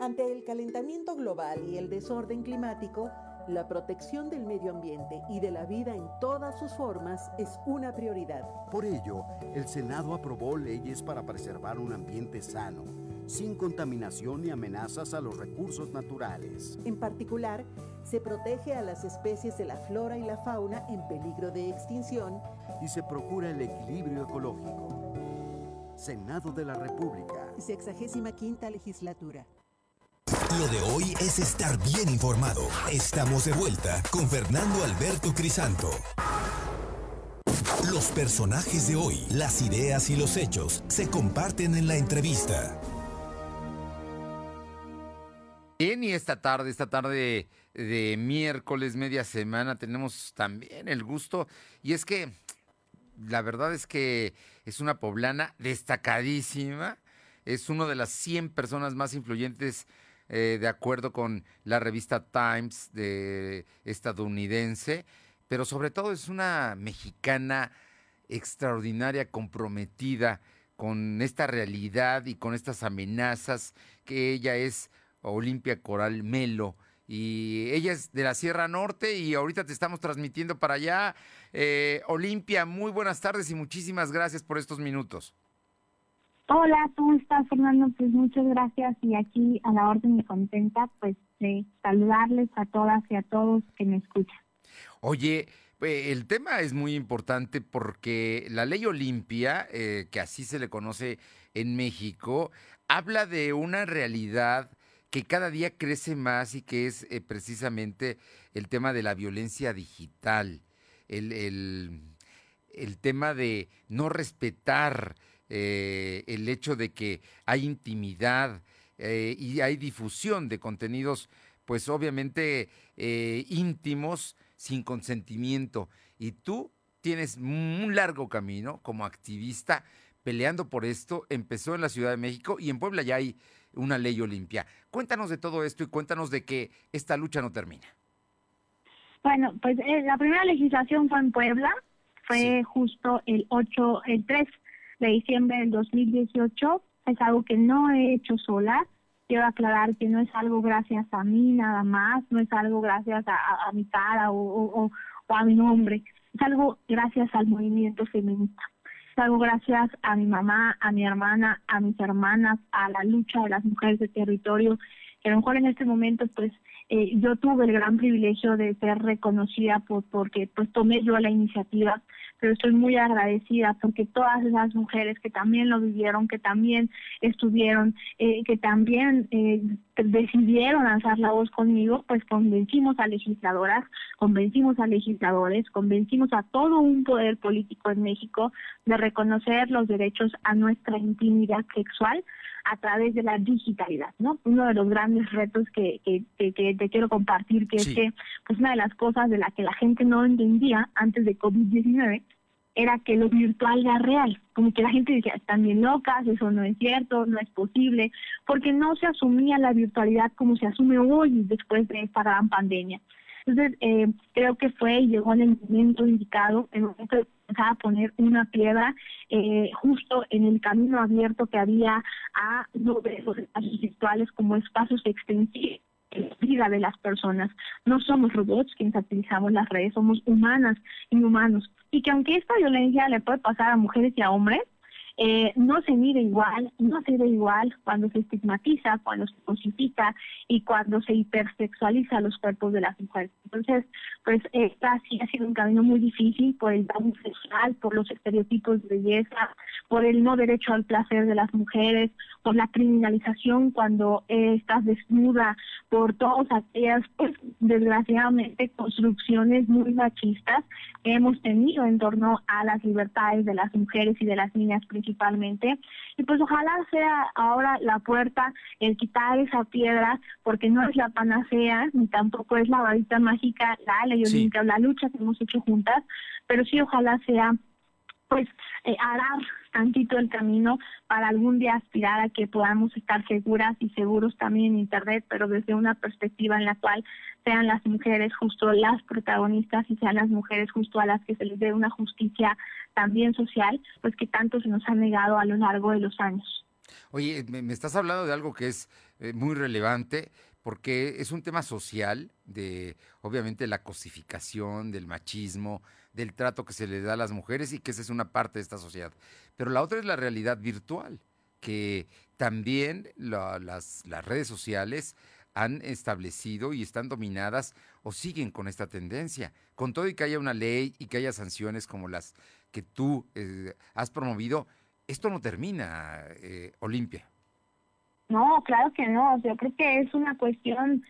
Ante el calentamiento global y el desorden climático, la protección del medio ambiente y de la vida en todas sus formas es una prioridad. Por ello, el Senado aprobó leyes para preservar un ambiente sano, sin contaminación ni amenazas a los recursos naturales. En particular, se protege a las especies de la flora y la fauna en peligro de extinción y se procura el equilibrio ecológico. Senado de la República. sexagésima quinta Legislatura. Lo de hoy es estar bien informado. Estamos de vuelta con Fernando Alberto Crisanto. Los personajes de hoy, las ideas y los hechos se comparten en la entrevista. Bien, y esta tarde, esta tarde de miércoles, media semana, tenemos también el gusto, y es que la verdad es que es una poblana destacadísima, es una de las cien personas más influyentes eh, de acuerdo con la revista Times de, estadounidense, pero sobre todo es una mexicana extraordinaria, comprometida con esta realidad y con estas amenazas, que ella es Olimpia Coral Melo, y ella es de la Sierra Norte y ahorita te estamos transmitiendo para allá. Eh, Olimpia, muy buenas tardes y muchísimas gracias por estos minutos. Hola, ¿cómo estás, Fernando? Pues muchas gracias y aquí a la orden y contenta pues de saludarles a todas y a todos que me escuchan. Oye, el tema es muy importante porque la Ley Olimpia, eh, que así se le conoce en México, habla de una realidad que cada día crece más y que es eh, precisamente el tema de la violencia digital, el, el, el tema de no respetar eh, el hecho de que hay intimidad eh, y hay difusión de contenidos, pues obviamente eh, íntimos, sin consentimiento. Y tú tienes un largo camino como activista peleando por esto. Empezó en la Ciudad de México y en Puebla ya hay una Ley Olimpia. Cuéntanos de todo esto y cuéntanos de que esta lucha no termina. Bueno, pues eh, la primera legislación fue en Puebla, fue sí. justo el ocho, el tres de diciembre del dos mil dieciocho. Es algo que no he hecho sola. Quiero aclarar que no es algo gracias a mí nada más, no es algo gracias a, a, a mi cara o, o, o a mi nombre. Es algo gracias al movimiento feminista. Hago gracias a mi mamá, a mi hermana, a mis hermanas, a la lucha de las mujeres de territorio, que a lo mejor en este momento pues eh, yo tuve el gran privilegio de ser reconocida por porque pues tomé yo la iniciativa, pero estoy muy agradecida porque todas esas mujeres que también lo vivieron, que también estuvieron, eh, que también eh, decidieron alzar la voz conmigo, pues convencimos a legisladoras, convencimos a legisladores, convencimos a todo un poder político en México de reconocer los derechos a nuestra intimidad sexual a través de la digitalidad, ¿no? Uno de los grandes retos que, que, que, que te quiero compartir, que sí. es que pues una de las cosas de la que la gente no entendía antes de COVID diecinueve era que lo virtual era real, como que la gente decía, están bien locas, eso no es cierto, no es posible, porque no se asumía la virtualidad como se asume hoy después de esta gran pandemia. Entonces, eh, creo que fue y llegó en el momento indicado, en el momento de empezar a poner una piedra eh, justo en el camino abierto que había a los espacios virtuales como espacios extensivos en la vida de las personas. No somos robots quienes utilizamos las redes, somos humanas y humanos. Y que aunque esta violencia le puede pasar a mujeres y a hombres, Eh, no se mide igual, no se ve igual cuando se estigmatiza, cuando se cosifica y cuando se hipersexualiza los cuerpos de las mujeres. Entonces, pues esta sí ha sido un camino muy difícil por el daño sexual, por los estereotipos de belleza, por el no derecho al placer de las mujeres, por la criminalización cuando eh, estás desnuda, por todas aquellas, pues desgraciadamente, construcciones muy machistas que hemos tenido en torno a las libertades de las mujeres y de las niñas principalmente. Y pues ojalá sea ahora la puerta el quitar esa piedra, porque no es la panacea, ni tampoco es la varita mágica, la Ley Olimpia, sí. la lucha que hemos hecho juntas, pero sí ojalá sea pues eh, arar tantito el camino para algún día aspirar a que podamos estar seguras y seguros también en Internet, pero desde una perspectiva en la cual sean las mujeres justo las protagonistas y sean las mujeres justo a las que se les dé una justicia también social, pues que tanto se nos ha negado a lo largo de los años. Oye, me estás hablando de algo que es muy relevante, porque es un tema social, de obviamente la cosificación, del machismo, del trato que se le da a las mujeres y que esa es una parte de esta sociedad. Pero la otra es la realidad virtual, que también la, las, las redes sociales han establecido y están dominadas o siguen con esta tendencia. Con todo y que haya una ley y que haya sanciones como las que tú eh, has promovido, esto no termina, eh, Olimpia. No, claro que no. Yo creo que es una cuestión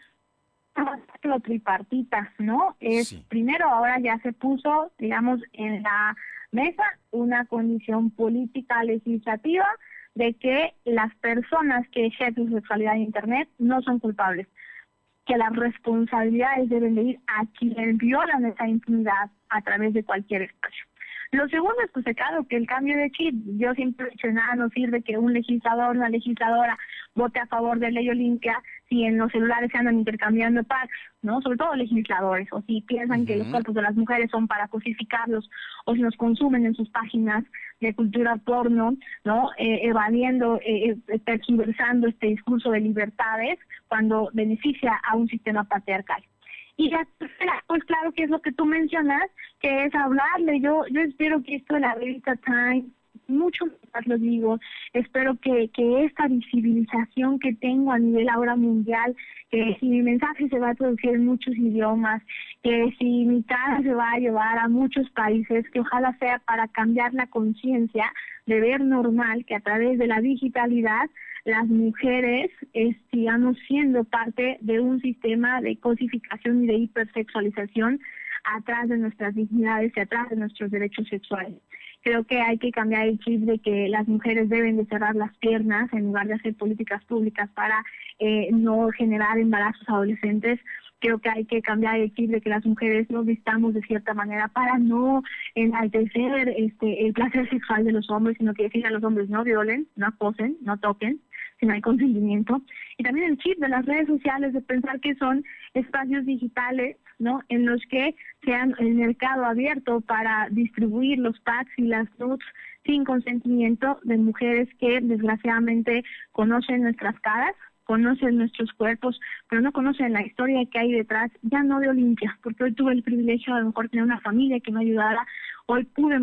tripartita, ¿no? Es sí. Primero, ahora ya se puso, digamos, en la mesa una condición política legislativa de que las personas que ejercen sexualidad en Internet no son culpables, que las responsabilidades deben de ir a quienes violan esa intimidad a través de cualquier espacio. Lo segundo es, pues, claro, que el cambio de chip. Yo siempre he dicho, nada nos sirve que un legislador, una legisladora vote a favor de Ley Olimpia si en los celulares se andan intercambiando packs, ¿no? Sobre todo legisladores, o si piensan uh-huh. que los cuerpos de las mujeres son para cosificarlos, o si los consumen en sus páginas de cultura porno, ¿no? Eh, evadiendo, eh, tergiversando este discurso de libertades cuando beneficia a un sistema patriarcal. Y la tercera, pues claro que es lo que tú mencionas, que es hablarle. Yo yo espero que esto de la revista Time, mucho más lo digo, espero que, que esta visibilización que tengo a nivel ahora mundial, que si mi mensaje se va a traducir en muchos idiomas, que si mi cara se va a llevar a muchos países, que ojalá sea para cambiar la conciencia de ver normal que a través de la digitalidad las mujeres eh, sigamos siendo parte de un sistema de cosificación y de hipersexualización atrás de nuestras dignidades y atrás de nuestros derechos sexuales. Creo que hay que cambiar el chip de que las mujeres deben de cerrar las piernas en lugar de hacer políticas públicas para eh, no generar embarazos adolescentes. Creo que hay que cambiar el chip de que las mujeres nos vistamos de cierta manera para no enaltecer este, el placer sexual de los hombres, sino que decir a los hombres no violen, no acosen, no toquen, si no hay consentimiento. Y también el chip de las redes sociales, de pensar que son espacios digitales, ¿no?, en los que sean el mercado abierto para distribuir los packs y las nudes sin consentimiento de mujeres que desgraciadamente conocen nuestras caras, conocen nuestros cuerpos, pero no conocen la historia que hay detrás, ya no de Olimpia, porque hoy tuve el privilegio de a lo mejor tener una familia que me ayudara, hoy pude,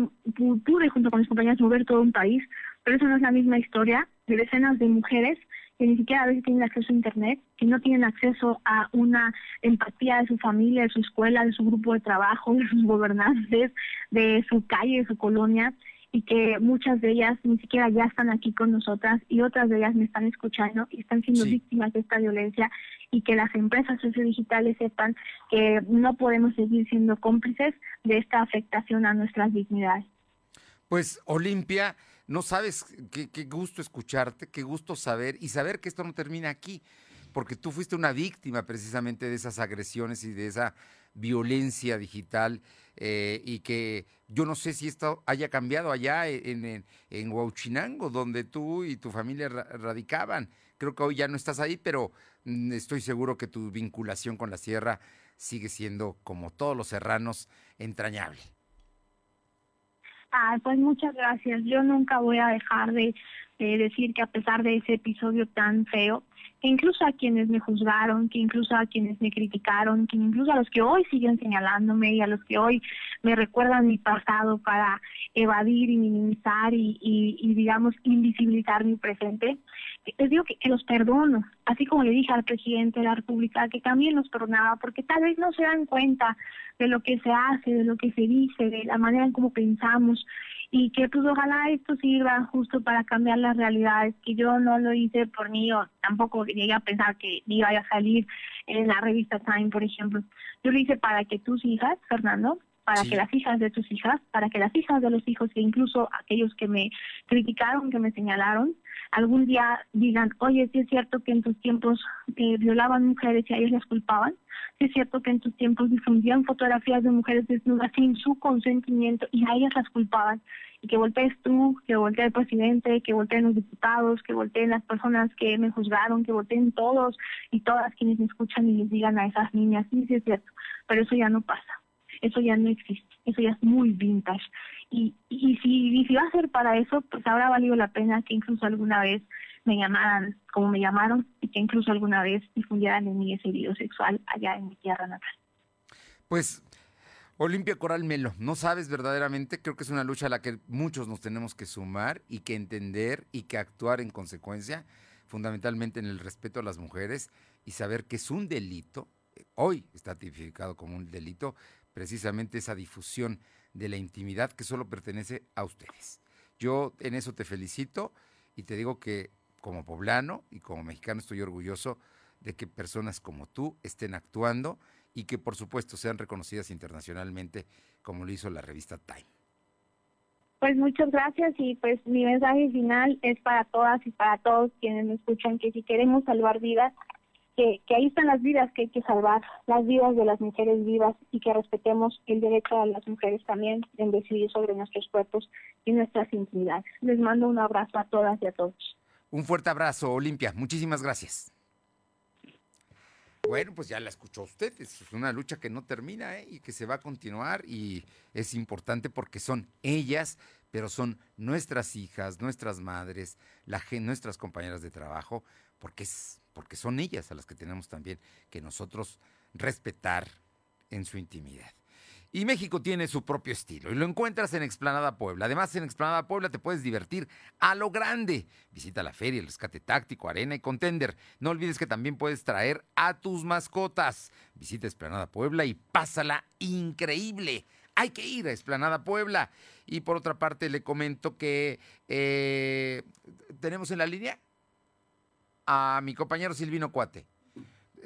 pude junto con mis compañeras mover todo un país, pero eso no es la misma historia de decenas de mujeres que ni siquiera a veces tienen acceso a Internet, que no tienen acceso a una empatía de su familia, de su escuela, de su grupo de trabajo, de sus gobernantes, de su calle, de su colonia, y que muchas de ellas ni siquiera ya están aquí con nosotras y otras de ellas me están escuchando y están siendo sí. víctimas de esta violencia, y que las empresas sociodigitales sepan que no podemos seguir siendo cómplices de esta afectación a nuestras dignidades. Pues, Olimpia, no sabes qué, qué gusto escucharte, qué gusto saber y saber que esto no termina aquí, porque tú fuiste una víctima precisamente de esas agresiones y de esa violencia digital, eh, y que yo no sé si esto haya cambiado allá en, en, en Huauchinango, donde tú y tu familia ra radicaban. Creo que hoy ya no estás ahí, pero estoy seguro que tu vinculación con la sierra sigue siendo, como todos los serranos, entrañable. Ah, pues muchas gracias. Yo nunca voy a dejar de, de decir que a pesar de ese episodio tan feo, que incluso a quienes me juzgaron, que incluso a quienes me criticaron, que incluso a los que hoy siguen señalándome y a los que hoy me recuerdan mi pasado para evadir y minimizar y, y, y digamos, invisibilizar mi presente, les digo que, que los perdono, así como le dije al presidente de la República, que también los perdonaba, porque tal vez no se dan cuenta de lo que se hace, de lo que se dice, de la manera en cómo pensamos, y que pues ojalá esto sirva justo para cambiar las realidades, que yo no lo hice por mí, o tampoco llegué a pensar que iba a salir en la revista Time, por ejemplo. Yo lo hice para que tus hijas, Fernando, para sí. que las hijas de tus hijas, para que las hijas de los hijos, e incluso aquellos que me criticaron, que me señalaron, algún día digan, oye, sí es cierto que en tus tiempos eh, violaban mujeres y a ellos las culpaban, sí es cierto que en tus tiempos difundían fotografías de mujeres desnudas sin su consentimiento y a ellas las culpaban, y que voltees tú, que voltee el presidente, que volteen los diputados, que volteen las personas que me juzgaron, que volteen todos y todas quienes me escuchan y les digan a esas niñas, sí, sí es cierto, pero eso ya no pasa. Eso ya no existe, eso ya es muy vintage. Y, y, si, y si va a ser para eso, pues habrá valido la pena que incluso alguna vez me llamaran como me llamaron y que incluso alguna vez difundieran en mí ese video sexual allá en mi tierra natal. Pues, Olimpia Coral Melo, no sabes verdaderamente, creo que es una lucha a la que muchos nos tenemos que sumar y que entender y que actuar en consecuencia, fundamentalmente en el respeto a las mujeres y saber que es un delito, hoy está tipificado como un delito, precisamente esa difusión de la intimidad que solo pertenece a ustedes. Yo en eso te felicito y te digo que como poblano y como mexicano estoy orgulloso de que personas como tú estén actuando y que por supuesto sean reconocidas internacionalmente como lo hizo la revista Time. Pues muchas gracias, y pues mi mensaje final es para todas y para todos quienes me escuchan, que si queremos salvar vidas, que, que ahí están las vidas que hay que salvar, las vidas de las mujeres vivas, y que respetemos el derecho a las mujeres también en decidir sobre nuestros cuerpos y nuestras intimidades. Les mando un abrazo a todas y a todos. Un fuerte abrazo, Olimpia. Muchísimas gracias. Bueno, pues ya la escuchó usted, es una lucha que no termina, ¿eh? Y que se va a continuar, y es importante porque son ellas, pero son nuestras hijas, nuestras madres, la, nuestras compañeras de trabajo, porque, es, porque son ellas a las que tenemos también que nosotros respetar en su intimidad. Y México tiene su propio estilo y lo encuentras en Explanada Puebla. Además, en Explanada Puebla te puedes divertir a lo grande. Visita la feria, el rescate táctico, arena y contender. No olvides que también puedes traer a tus mascotas. Visita Explanada Puebla y pásala increíble. Hay que ir a Explanada Puebla. Y por otra parte, le comento que eh, tenemos en la línea a mi compañero Silvino Cuate.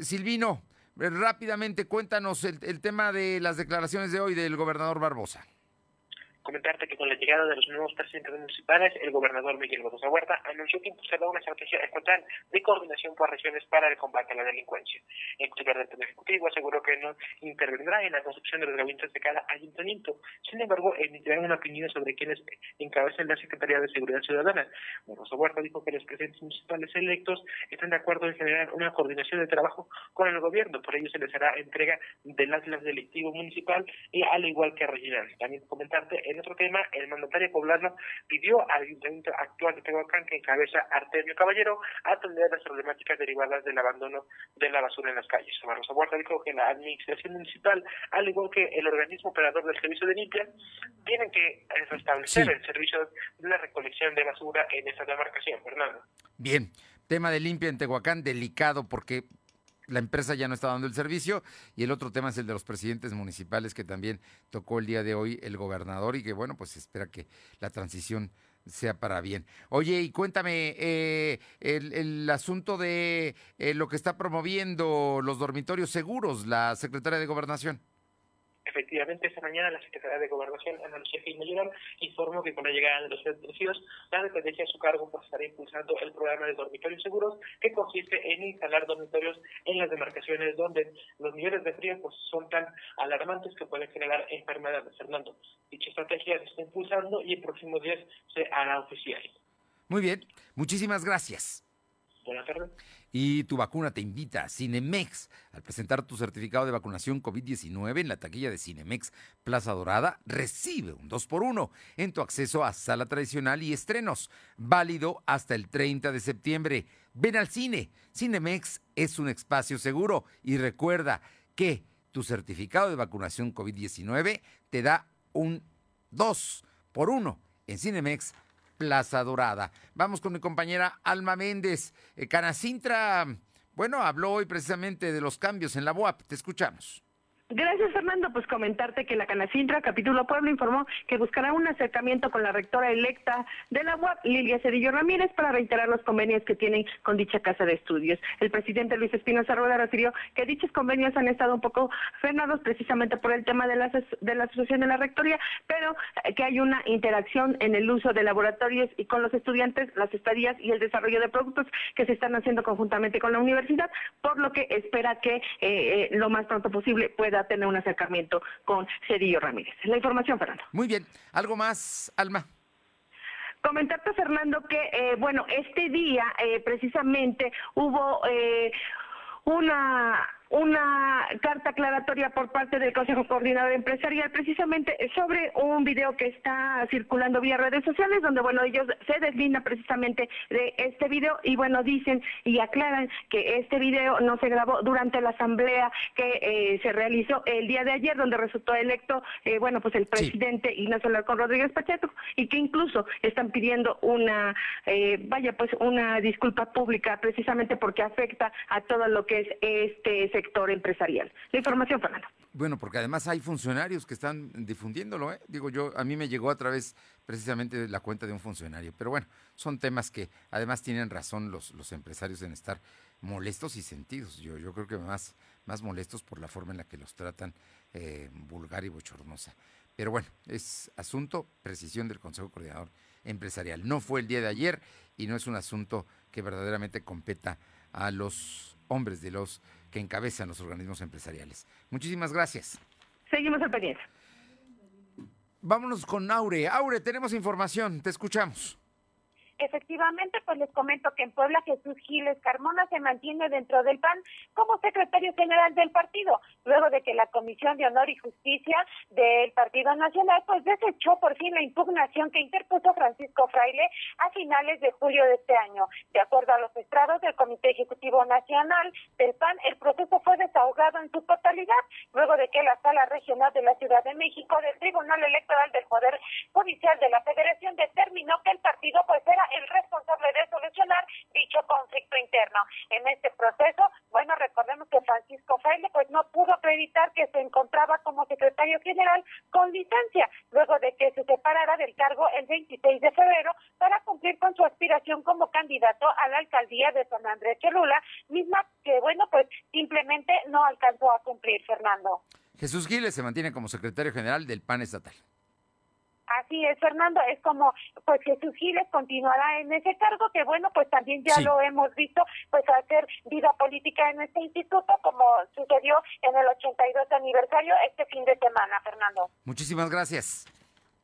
Silvino, rápidamente, cuéntanos el, el tema de las declaraciones de hoy del gobernador Barbosa. Comentarte que con la llegada de los nuevos presidentes municipales, el gobernador Miguel Barbosa Huerta anunció que impulsará una estrategia estatal de coordinación por regiones para el combate a la delincuencia. El titular del Ejecutivo aseguró que no intervendrá en la construcción de los gabinetes de cada ayuntamiento. Sin embargo, emitirán una opinión sobre quienes encabezan la Secretaría de Seguridad Ciudadana. Barbosa Huerta dijo que los presidentes municipales electos están de acuerdo en generar una coordinación de trabajo con el gobierno. Por ello, se les hará entrega del Atlas Delictivo Municipal, y al igual que regional. También comentarte, en otro tema, el mandatario poblano pidió al ayuntamiento actual de Tehuacán, que encabeza Artemio Caballero, atender las problemáticas derivadas del abandono de la basura en las calles. Barbosa Huerta dijo que la administración municipal, al igual que el organismo operador del servicio de limpia, tienen que restablecer sí. el servicio de la recolección de basura en esa demarcación, Fernando. Bien, tema de limpia en Tehuacán, delicado, porque la empresa ya no está dando el servicio, y el otro tema es el de los presidentes municipales, que también tocó el día de hoy el gobernador, y que bueno, pues espera que la transición sea para bien. Oye, y cuéntame eh, el, el asunto de eh, lo que está promoviendo los dormitorios seguros, la secretaria de Gobernación. Efectivamente, esta mañana la Secretaría de Gobernación, Ana Lucía Gil Melgar, informó que con la llegada de los fallecidos, la dependencia a su cargo pues, estará impulsando el programa de dormitorios seguros, que consiste en instalar dormitorios en las demarcaciones donde los niveles de frío pues, son tan alarmantes que pueden generar enfermedades. Fernando, dicha estrategia se está impulsando y en próximos días se hará oficial. Muy bien, muchísimas gracias. Buenas tardes. Y tu vacuna te invita a Cinemex. Al presentar tu certificado de vacunación COVID diecinueve en la taquilla de Cinemex Plaza Dorada, recibe un dos por uno en tu acceso a sala tradicional y estrenos, válido hasta el treinta de septiembre. Ven al cine. Cinemex es un espacio seguro, y recuerda que tu certificado de vacunación COVID diecinueve te da un dos por uno en Cinemex Plaza Dorada. Vamos con mi compañera Alma Méndez. Eh, Canacintra, bueno, habló hoy precisamente de los cambios en la B O A P. Te escuchamos. Gracias, Fernando. Pues comentarte que la Canacintra, capítulo Puebla, informó que buscará un acercamiento con la rectora electa de la U A P, Lilia Cedillo Ramírez, para reiterar los convenios que tienen con dicha casa de estudios. El presidente Luis Espinoza Zárraga refirió que dichos convenios han estado un poco frenados precisamente por el tema de la, de la asociación de la rectoría, pero que hay una interacción en el uso de laboratorios y con los estudiantes, las estadías y el desarrollo de productos que se están haciendo conjuntamente con la universidad, por lo que espera que eh, eh, lo más pronto posible pueda a tener un acercamiento con Cedillo Ramírez. La información, Fernando. Muy bien. ¿Algo más, Alma? Comentarte, Fernando, que, eh, bueno, este día eh, precisamente hubo eh, una... una carta aclaratoria por parte del Consejo Coordinador Empresarial, precisamente sobre un video que está circulando vía redes sociales, donde, bueno, ellos se deslindan precisamente de este video y, bueno, dicen y aclaran que este video no se grabó durante la asamblea que eh, se realizó el día de ayer, donde resultó electo, eh, bueno, pues el presidente sí. Ignacio Alarcón Rodríguez Pacheco, y que incluso están pidiendo una, eh, vaya, pues una disculpa pública, precisamente porque afecta a todo lo que es este sector empresarial. La información, Fernando. Bueno, porque además hay funcionarios que están difundiéndolo, ¿eh? Digo yo, a mí me llegó a través precisamente de la cuenta de un funcionario, pero bueno, son temas que además tienen razón los, los empresarios en estar molestos y sentidos. Yo, yo creo que más, más molestos por la forma en la que los tratan, eh, vulgar y bochornosa. Pero bueno, es asunto, precisión del Consejo Coordinador Empresarial. No fue el día de ayer y no es un asunto que verdaderamente competa a los hombres de los que encabezan los organismos empresariales. Muchísimas gracias. Seguimos al pendiente. Vámonos con Aure. Aure, tenemos información, te escuchamos. Efectivamente, pues les comento que en Puebla Jesús Giles Carmona se mantiene dentro del P A N como secretario general del partido, luego de que la Comisión de Honor y Justicia del Partido Nacional pues desechó por fin la impugnación que interpuso Francisco Fraile a finales de julio de este año. De acuerdo a los estrados del Comité Ejecutivo Nacional del P A N, el proceso fue desahogado en su totalidad, luego de que la Sala Regional de la Ciudad de México del Tribunal Electoral del Poder Judicial de la Federación determinó que el partido pues era el responsable de solucionar dicho conflicto interno. En este proceso, bueno, recordemos que Francisco Fraile pues no pudo acreditar que se encontraba como secretario general con licencia, luego de que se separara del cargo el veintiséis de febrero para cumplir con su aspiración como candidato a la alcaldía de San Andrés Cholula, misma que, bueno, pues simplemente no alcanzó a cumplir, Fernando. Jesús Giles se mantiene como secretario general del P A N estatal. Así es, Fernando, es como pues Jesús Giles continuará en ese cargo que, bueno, pues también ya sí. lo hemos visto pues hacer vida política en este instituto, como sucedió en el ochenta y dos aniversario este fin de semana, Fernando. Muchísimas gracias.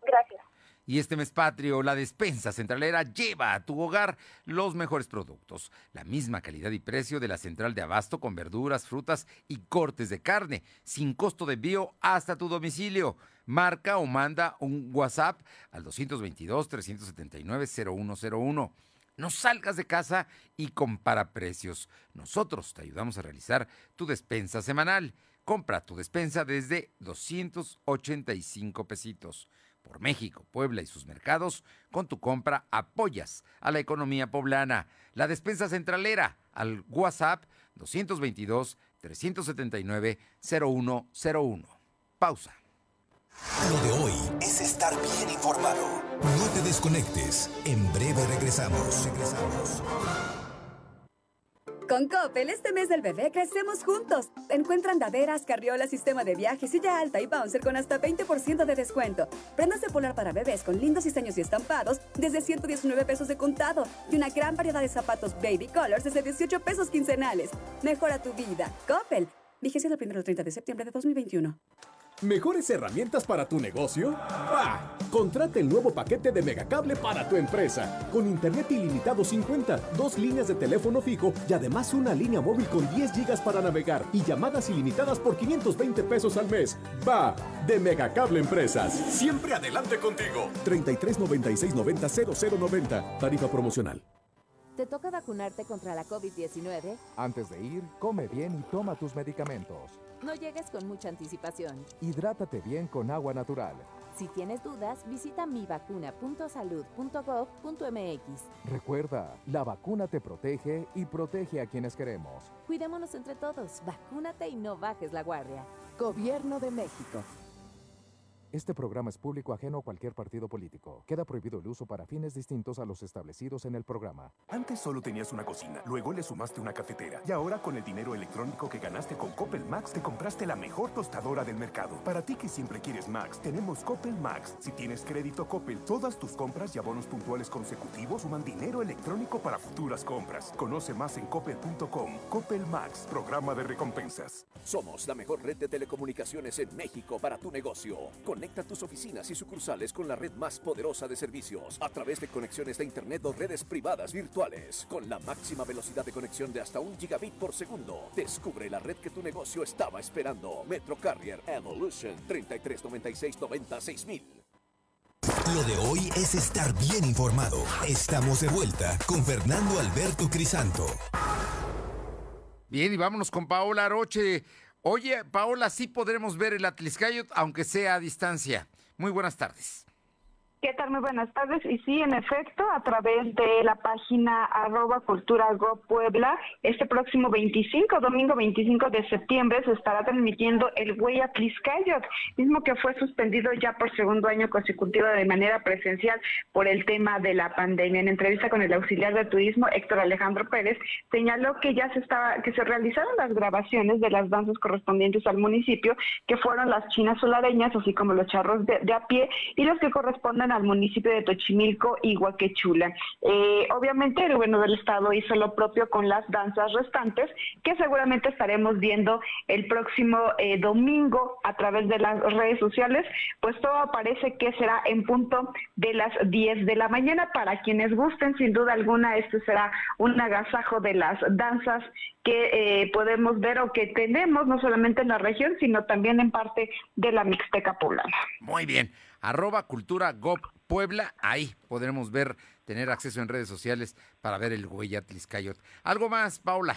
Gracias. Y este mes patrio, la despensa centralera lleva a tu hogar los mejores productos, la misma calidad y precio de la central de abasto con verduras, frutas y cortes de carne, sin costo de envío hasta tu domicilio. Marca o manda un WhatsApp al dos dos dos, tres siete nueve, cero uno cero uno. No salgas de casa y compara precios. Nosotros te ayudamos a realizar tu despensa semanal. Compra tu despensa desde doscientos ochenta y cinco pesitos. Por México, Puebla y sus mercados, con tu compra apoyas a la economía poblana. La despensa centralera al WhatsApp dos dos dos, tres siete nueve, cero uno cero uno. Pausa. Lo de hoy es estar bien informado. No te desconectes. En breve regresamos. Regresamos. Con Coppel, este mes del bebé crecemos juntos. Encuentra andaderas, carriolas, sistema de viaje, silla alta y bouncer con hasta veinte por ciento de descuento. Prendas de polar para bebés con lindos diseños y estampados desde ciento diecinueve pesos de contado. Y una gran variedad de zapatos baby colors desde dieciocho pesos quincenales. Mejora tu vida. Coppel. Vigencia del primero al treinta de septiembre de dos mil veintiuno. ¿Mejores herramientas para tu negocio? ¡Ah! Contrata el nuevo paquete de Megacable para tu empresa. Con internet ilimitado cincuenta, dos líneas de teléfono fijo y además una línea móvil con diez gigas para navegar y llamadas ilimitadas por quinientos veinte pesos al mes. ¡Va! De Megacable Empresas. Siempre adelante contigo. treinta y tres, noventa y seis, noventa, cero cero noventa. Tarifa promocional. ¿Te toca vacunarte contra la COVID diecinueve? Antes de ir, come bien y toma tus medicamentos. No llegues con mucha anticipación. Hidrátate bien con agua natural. Si tienes dudas, visita mi vacuna punto salud punto gov punto mx. Recuerda, la vacuna te protege y protege a quienes queremos. Cuidémonos entre todos, vacúnate y no bajes la guardia. Gobierno de México. Este programa es público ajeno a cualquier partido político. Queda prohibido el uso para fines distintos a los establecidos en el programa. Antes solo tenías una cocina, luego le sumaste una cafetera. Y ahora con el dinero electrónico que ganaste con Coppel Max, te compraste la mejor tostadora del mercado. Para ti que siempre quieres Max, tenemos Coppel Max. Si tienes crédito Coppel, todas tus compras y abonos puntuales consecutivos suman dinero electrónico para futuras compras. Conoce más en coppel punto com. Coppel Max, programa de recompensas. Somos la mejor red de telecomunicaciones en México para tu negocio. Con Conecta tus oficinas y sucursales con la red más poderosa de servicios a través de conexiones de internet o redes privadas virtuales. Con la máxima velocidad de conexión de hasta un gigabit por segundo. Descubre la red que tu negocio estaba esperando. Metro Carrier Evolution treinta y tres, noventa y seis, noventa y seis mil. Lo de hoy es estar bien informado. Estamos de vuelta con Fernando Alberto Crisanto. Bien, y vámonos con Paola Aroche. Oye, Paola, sí podremos ver el Atlixcáyotl, aunque sea a distancia. Muy buenas tardes. ¿Qué tal? Muy buenas tardes. Y sí, en efecto, a través de la página arroba Cultura Go Puebla, este próximo veinticinco, domingo veinticinco de septiembre, se estará transmitiendo el Huella Tliscayot, mismo que fue suspendido ya por segundo año consecutivo de manera presencial por el tema de la pandemia. En entrevista con el auxiliar de turismo, Héctor Alejandro Pérez, señaló que ya se estaba, que se realizaron las grabaciones de las danzas correspondientes al municipio, que fueron las chinas solareñas, así como los charros de, de a pie, y los que corresponden al municipio de Tochimilco y Huaquechula. Eh, obviamente el gobierno del estado hizo lo propio con las danzas restantes, que seguramente estaremos viendo el próximo eh, domingo a través de las redes sociales, pues todo parece que será en punto de las diez de la mañana. Para quienes gusten, sin duda alguna, este será un agasajo de las danzas que eh, podemos ver o que tenemos no solamente en la región, sino también en parte de la Mixteca poblana. Muy bien. Arroba Cultura Go Puebla, ahí podremos ver, tener acceso en redes sociales para ver el Huella Tliscayot. ¿Algo más, Paula?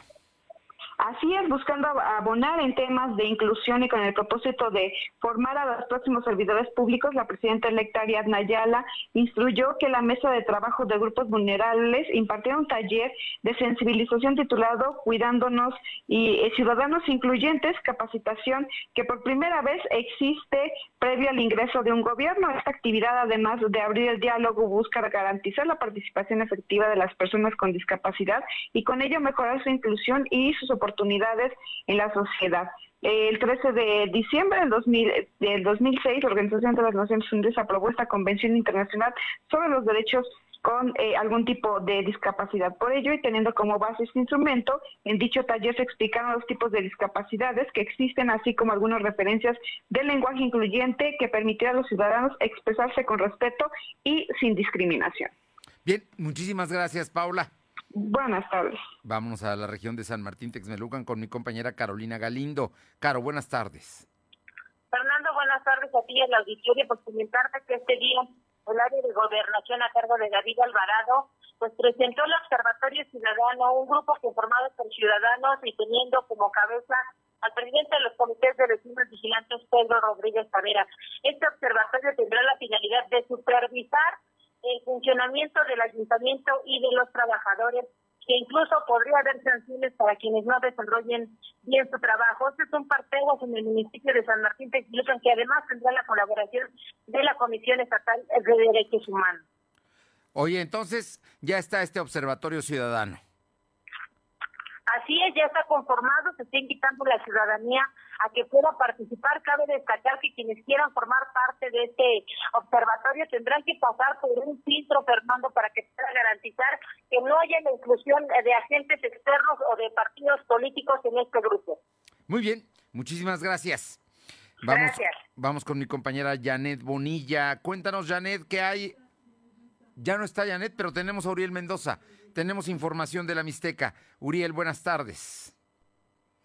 Así es, buscando abonar en temas de inclusión y con el propósito de formar a los próximos servidores públicos, la presidenta electa Ariadna Ayala instruyó que la mesa de trabajo de grupos vulnerables impartiera un taller de sensibilización titulado Cuidándonos y eh, Ciudadanos Incluyentes, capacitación que por primera vez existe previo al ingreso de un gobierno. Esta actividad, además de abrir el diálogo, busca garantizar la participación efectiva de las personas con discapacidad y con ello mejorar su inclusión y sus oportunidades oportunidades en la sociedad. El trece de diciembre del dos mil, del dos mil seis, la Organización de las Naciones Unidas aprobó esta Convención Internacional sobre los Derechos con eh, algún tipo de discapacidad. Por ello, y teniendo como base este instrumento, en dicho taller se explicaron los tipos de discapacidades que existen, así como algunas referencias del lenguaje incluyente que permitirá a los ciudadanos expresarse con respeto y sin discriminación. Bien, muchísimas gracias, Paula. Buenas tardes. Vámonos a la región de San Martín Texmelucan con mi compañera Carolina Galindo. Caro, buenas tardes. Fernando, buenas tardes a ti en la auditoría. Pues comentarte que este día el área de gobernación a cargo de David Alvarado pues presentó el Observatorio Ciudadano, un grupo conformado por ciudadanos y teniendo como cabeza al presidente de los comités de vecinos vigilantes, Pedro Rodríguez Tavera. Este observatorio tendrá la finalidad de supervisar el funcionamiento del ayuntamiento y de los trabajadores, que incluso podría haber sanciones para quienes no desarrollen bien su trabajo. Este es un parteaguas en el municipio de San Martín Texmelucan, que además tendrá la colaboración de la Comisión Estatal de Derechos Humanos. Oye, entonces ya está este Observatorio Ciudadano. Así es, ya está conformado, se está invitando a la ciudadanía a que pueda participar. Cabe destacar que quienes quieran formar parte de este observatorio tendrán que pasar por un filtro, Fernando, para que pueda garantizar que no haya la inclusión de agentes externos o de partidos políticos en este grupo. Muy bien, muchísimas gracias. Vamos, gracias. Vamos con mi compañera Janet Bonilla. Cuéntanos, Janet, ¿qué hay? Ya no está Janet, pero tenemos a Uriel Mendoza. Tenemos información de la Mixteca. Uriel, buenas tardes.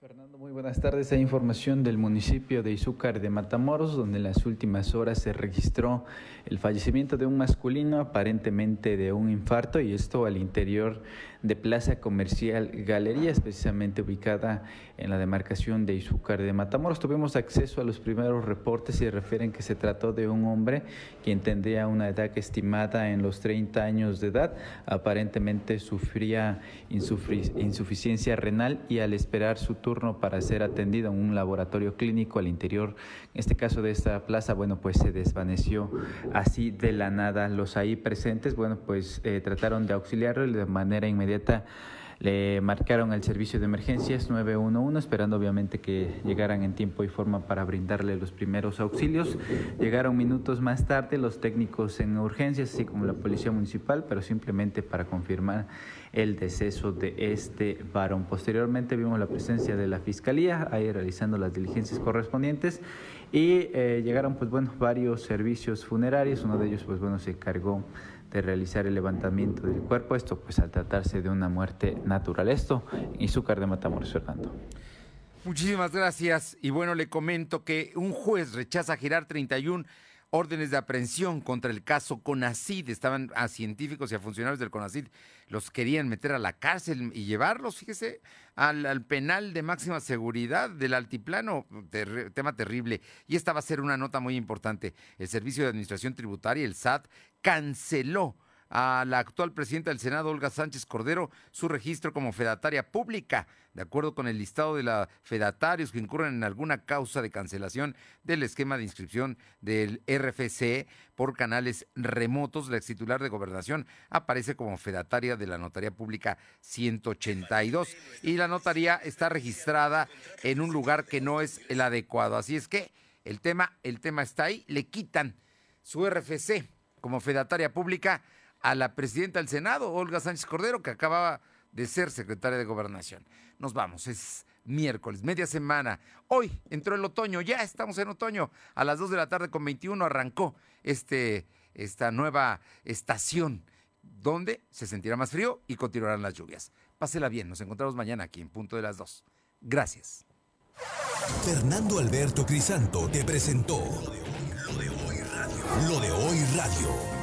Fernando, muy buenas tardes. Hay información del municipio de Izúcar de Matamoros, donde en las últimas horas se registró el fallecimiento de un masculino, aparentemente de un infarto, y esto al interior de Plaza Comercial Galerías, precisamente ubicada en la demarcación de Izúcar de Matamoros. Tuvimos acceso a los primeros reportes y refieren que se trató de un hombre quien tendría una edad estimada en los treinta años de edad. Aparentemente sufría insufic- insuficiencia renal y al esperar su turno para ser atendido en un laboratorio clínico al interior, en este caso de esta plaza, bueno, pues se desvaneció así de la nada. Los ahí presentes, bueno, pues eh, trataron de auxiliarlo y de manera inmediata le marcaron el servicio de emergencias nueve uno uno, esperando obviamente que llegaran en tiempo y forma para brindarle los primeros auxilios. Llegaron minutos más tarde los técnicos en urgencias, así como la policía municipal, pero simplemente para confirmar el deceso de este varón. Posteriormente vimos la presencia de la fiscalía ahí realizando las diligencias correspondientes y eh, llegaron, pues bueno, varios servicios funerarios. Uno de ellos, pues bueno, se encargó de realizar el levantamiento del cuerpo, esto pues al tratarse de una muerte natural. Esto en Izúcar de Matamoros, Fernando. Muchísimas gracias. Y bueno, le comento que un juez rechaza girar 31 órdenes de aprehensión contra el caso Conacyt. Estaban a científicos y a funcionarios del Conacyt, los querían meter a la cárcel y llevarlos, fíjese, al, al penal de máxima seguridad del Altiplano. Ter- tema terrible. Y esta va a ser una nota muy importante. El Servicio de Administración Tributaria, el S A T, canceló a la actual presidenta del Senado, Olga Sánchez Cordero, su registro como fedataria pública, de acuerdo con el listado de los fedatarios que incurren en alguna causa de cancelación del esquema de inscripción del R F C por canales remotos. La ex titular de Gobernación aparece como fedataria de la Notaría Pública ciento ochenta y dos y la notaría está registrada en un lugar que no es el adecuado. Así es que el tema, el tema está ahí. Le quitan su R F C como fedataria pública a la presidenta del Senado, Olga Sánchez Cordero, que acababa de ser secretaria de Gobernación. Nos vamos, es miércoles, media semana. Hoy entró el otoño, ya estamos en otoño. A las dos de la tarde con veintiuno arrancó este, esta nueva estación, donde se sentirá más frío y continuarán las lluvias. Pásela bien, nos encontramos mañana aquí en Punto de las dos. Gracias. Fernando Alberto Crisanto te presentó Lo de Hoy Radio. Lo de Hoy Radio.